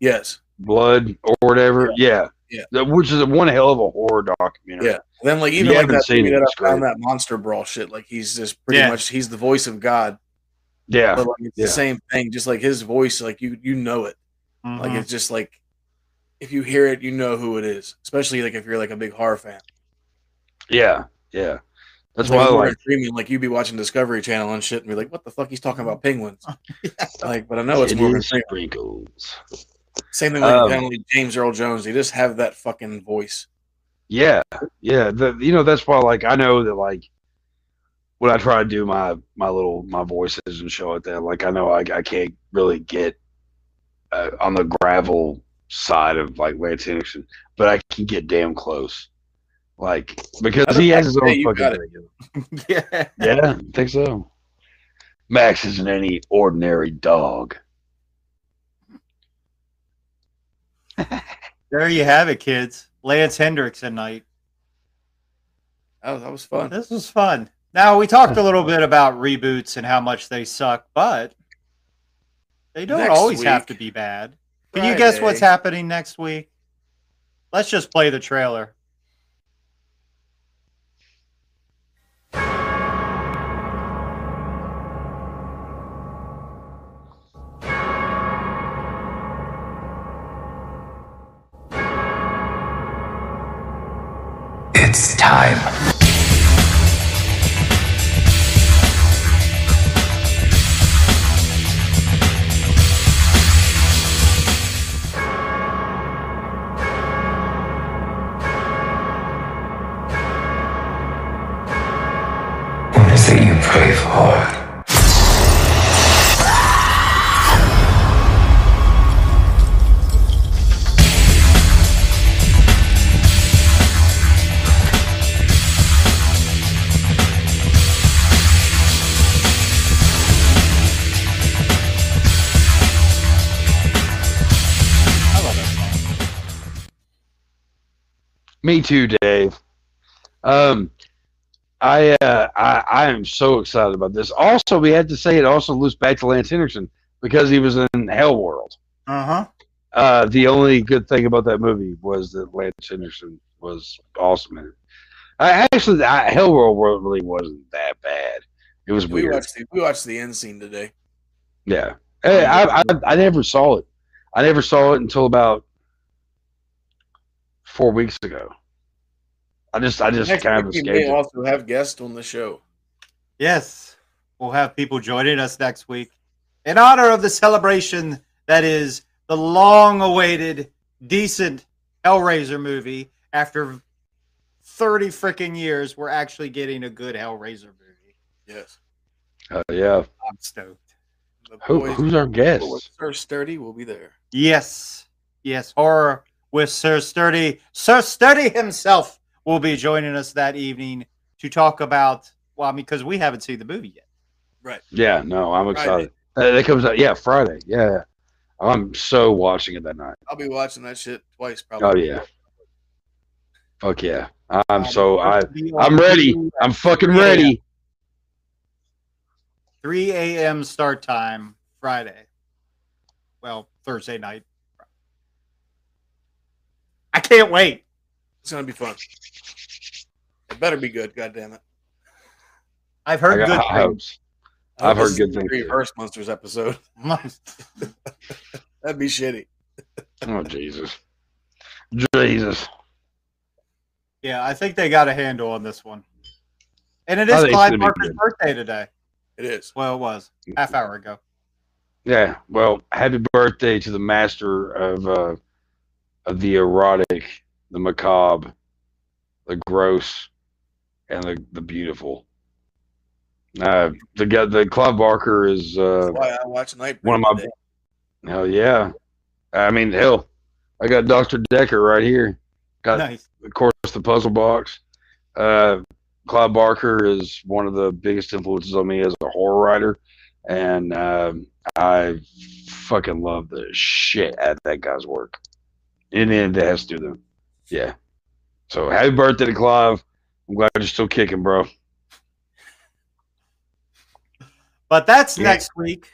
Yes Blood or whatever? Yeah. Yeah. Which is one hell of a horror documentary. Yeah. Then like even like that movie that I found, that Monster Brawl shit, like he's just pretty much he's the voice of God. Yeah. But like it's the same thing, just like his voice, like you know it. Mm-hmm. Like it's just like if you hear it, you know who it is. Especially like if you're like a big horror fan. Yeah, yeah. That's why like streaming, like you'd be watching Discovery Channel and shit and be like, what the fuck, he's talking about penguins. Like, but I know it's Morgan Freeman. Same thing like James Earl Jones. They just have that fucking voice. Yeah, yeah. You know, that's why, like, I know that, like, when I try to do my voices and show it there, like, I know I can't really get on the gravel side of, like, Lance Henriksen, but I can get damn close. Like, because he has his own fucking thing. Yeah. Yeah, I think so. Max isn't any ordinary dog. There you have it, kids. Lance Henriksen night. Oh, that was fun. This was fun. Now, we talked a little bit about reboots and how much they suck, but they don't always have to be bad. Can you guess what's happening next week? Let's just play the trailer. It's time. that you pray for. Me too, Dave. I am so excited about this. Also, we had to say it also loops back to Lance Henriksen because he was in Hellworld. The only good thing about that movie was that Lance Henriksen was awesome in it. Hellworld really wasn't that bad. It was weird. We watched the end scene today. Yeah, I never saw it. I never saw it until about 4 weeks ago. I just kind of escaped. We also have guests on the show. Yes, we'll have people joining us next week in honor of the celebration that is the long-awaited, decent Hellraiser movie. After 30 freaking years, we're actually getting a good Hellraiser movie. Yes. Yeah. I'm stoked. Who's our guest? Sir Sturdy will be there. Yes. Yes. Horror with Sir Sturdy. Sir Sturdy himself will be joining us that evening to talk about, well, I mean, because we haven't seen the movie yet. Right. Yeah, no, I'm excited. That comes out, yeah, Friday. Yeah. I'm so watching it that night. I'll be watching that shit twice, probably. Oh, yeah. Fuck yeah. I'm ready. I'm fucking ready. 3 a.m. start time Friday. Well, Thursday night. I can't wait. It's going to be fun. It better be good, goddammit. I've heard good things. I've heard good things. Reverse Monsters episode. That'd be shitty. Oh, Jesus. Jesus. Yeah, I think they got a handle on this one. And it is Clyde Parker's birthday today. It is. Well, it was. Half hour ago. Yeah, well, happy birthday to the master of the erotic, the macabre, the gross, and the beautiful. The Clive Barker is I watch Nightbreed one of my today. Hell yeah. I mean, hell, I got Dr. Decker right here. Got, nice. Of course, the puzzle box. Clive Barker is one of the biggest influences on me as a horror writer, and I fucking love the shit at that guy's work. In the end, it has to do them. Yeah. So, happy birthday to Clive. I'm glad you're still kicking, bro. But that's next week.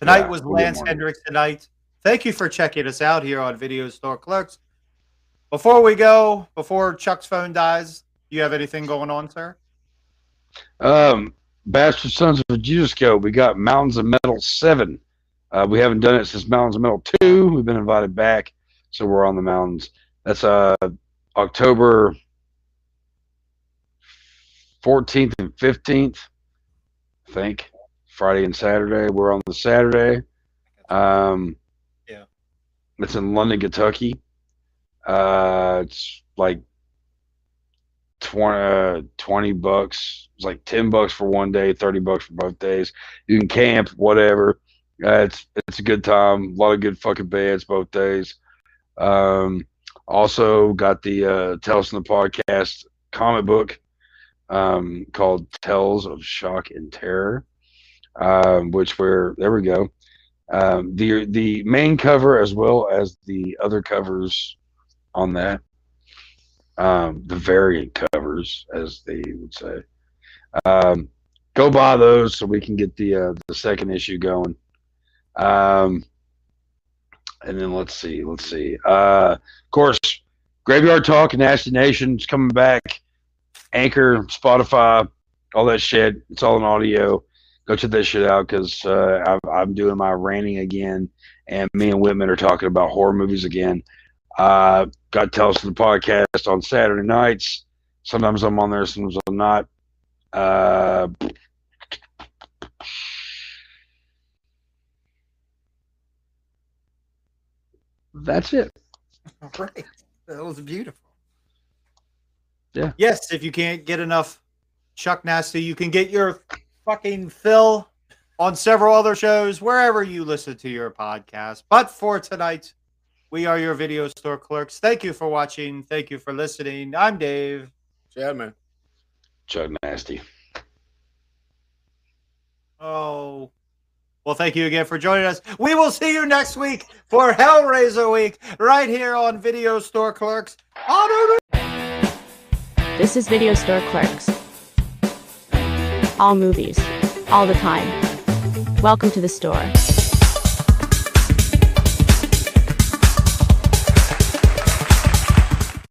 Tonight was Lance Hendricks tonight. Thank you for checking us out here on Video Store Clerks. Before we go, before Chuck's phone dies, do you have anything going on, sir? Bastard Sons of Jesus Go. We got Mountains of Metal 7. We haven't done it since Mountains of Metal 2. We've been invited back. So we're on the mountains. That's October 14th and 15th, I think. Friday and Saturday. We're on the Saturday. Yeah. It's in London, Kentucky. It's like $20. It's like $10 for one day, $30 for both days. You can camp, whatever. It's a good time. A lot of good fucking beds both days. Also got the Tales from the Podcast comic book called Tales of Shock and Terror, which we're there we go. The main cover as well as the other covers on that, the variant covers as they would say. Go buy those so we can get the second issue going. And then let's see. Of course, Graveyard Talk and Nasty Nation's coming back. Anchor, Spotify, all that shit. It's all in audio. Go check that shit out because I'm doing my ranting again, and me and Whitman are talking about horror movies again. Got Tales from the Podcast on Saturday nights. Sometimes I'm on there, sometimes I'm not. That's it. All right. That was beautiful. Yeah. Yes, if you can't get enough Chuck Nasty. You can get your fucking fill on several other shows wherever you listen to your podcast. But for tonight, we are your video store clerks. Thank you for watching. Thank you for listening. I'm Dave. Chadman. Chuck Nasty. Oh, well, thank you again for joining us. We will see you next week for Hellraiser Week right here on Video Store Clerks. This is Video Store Clerks. All movies, all the time. Welcome to the store.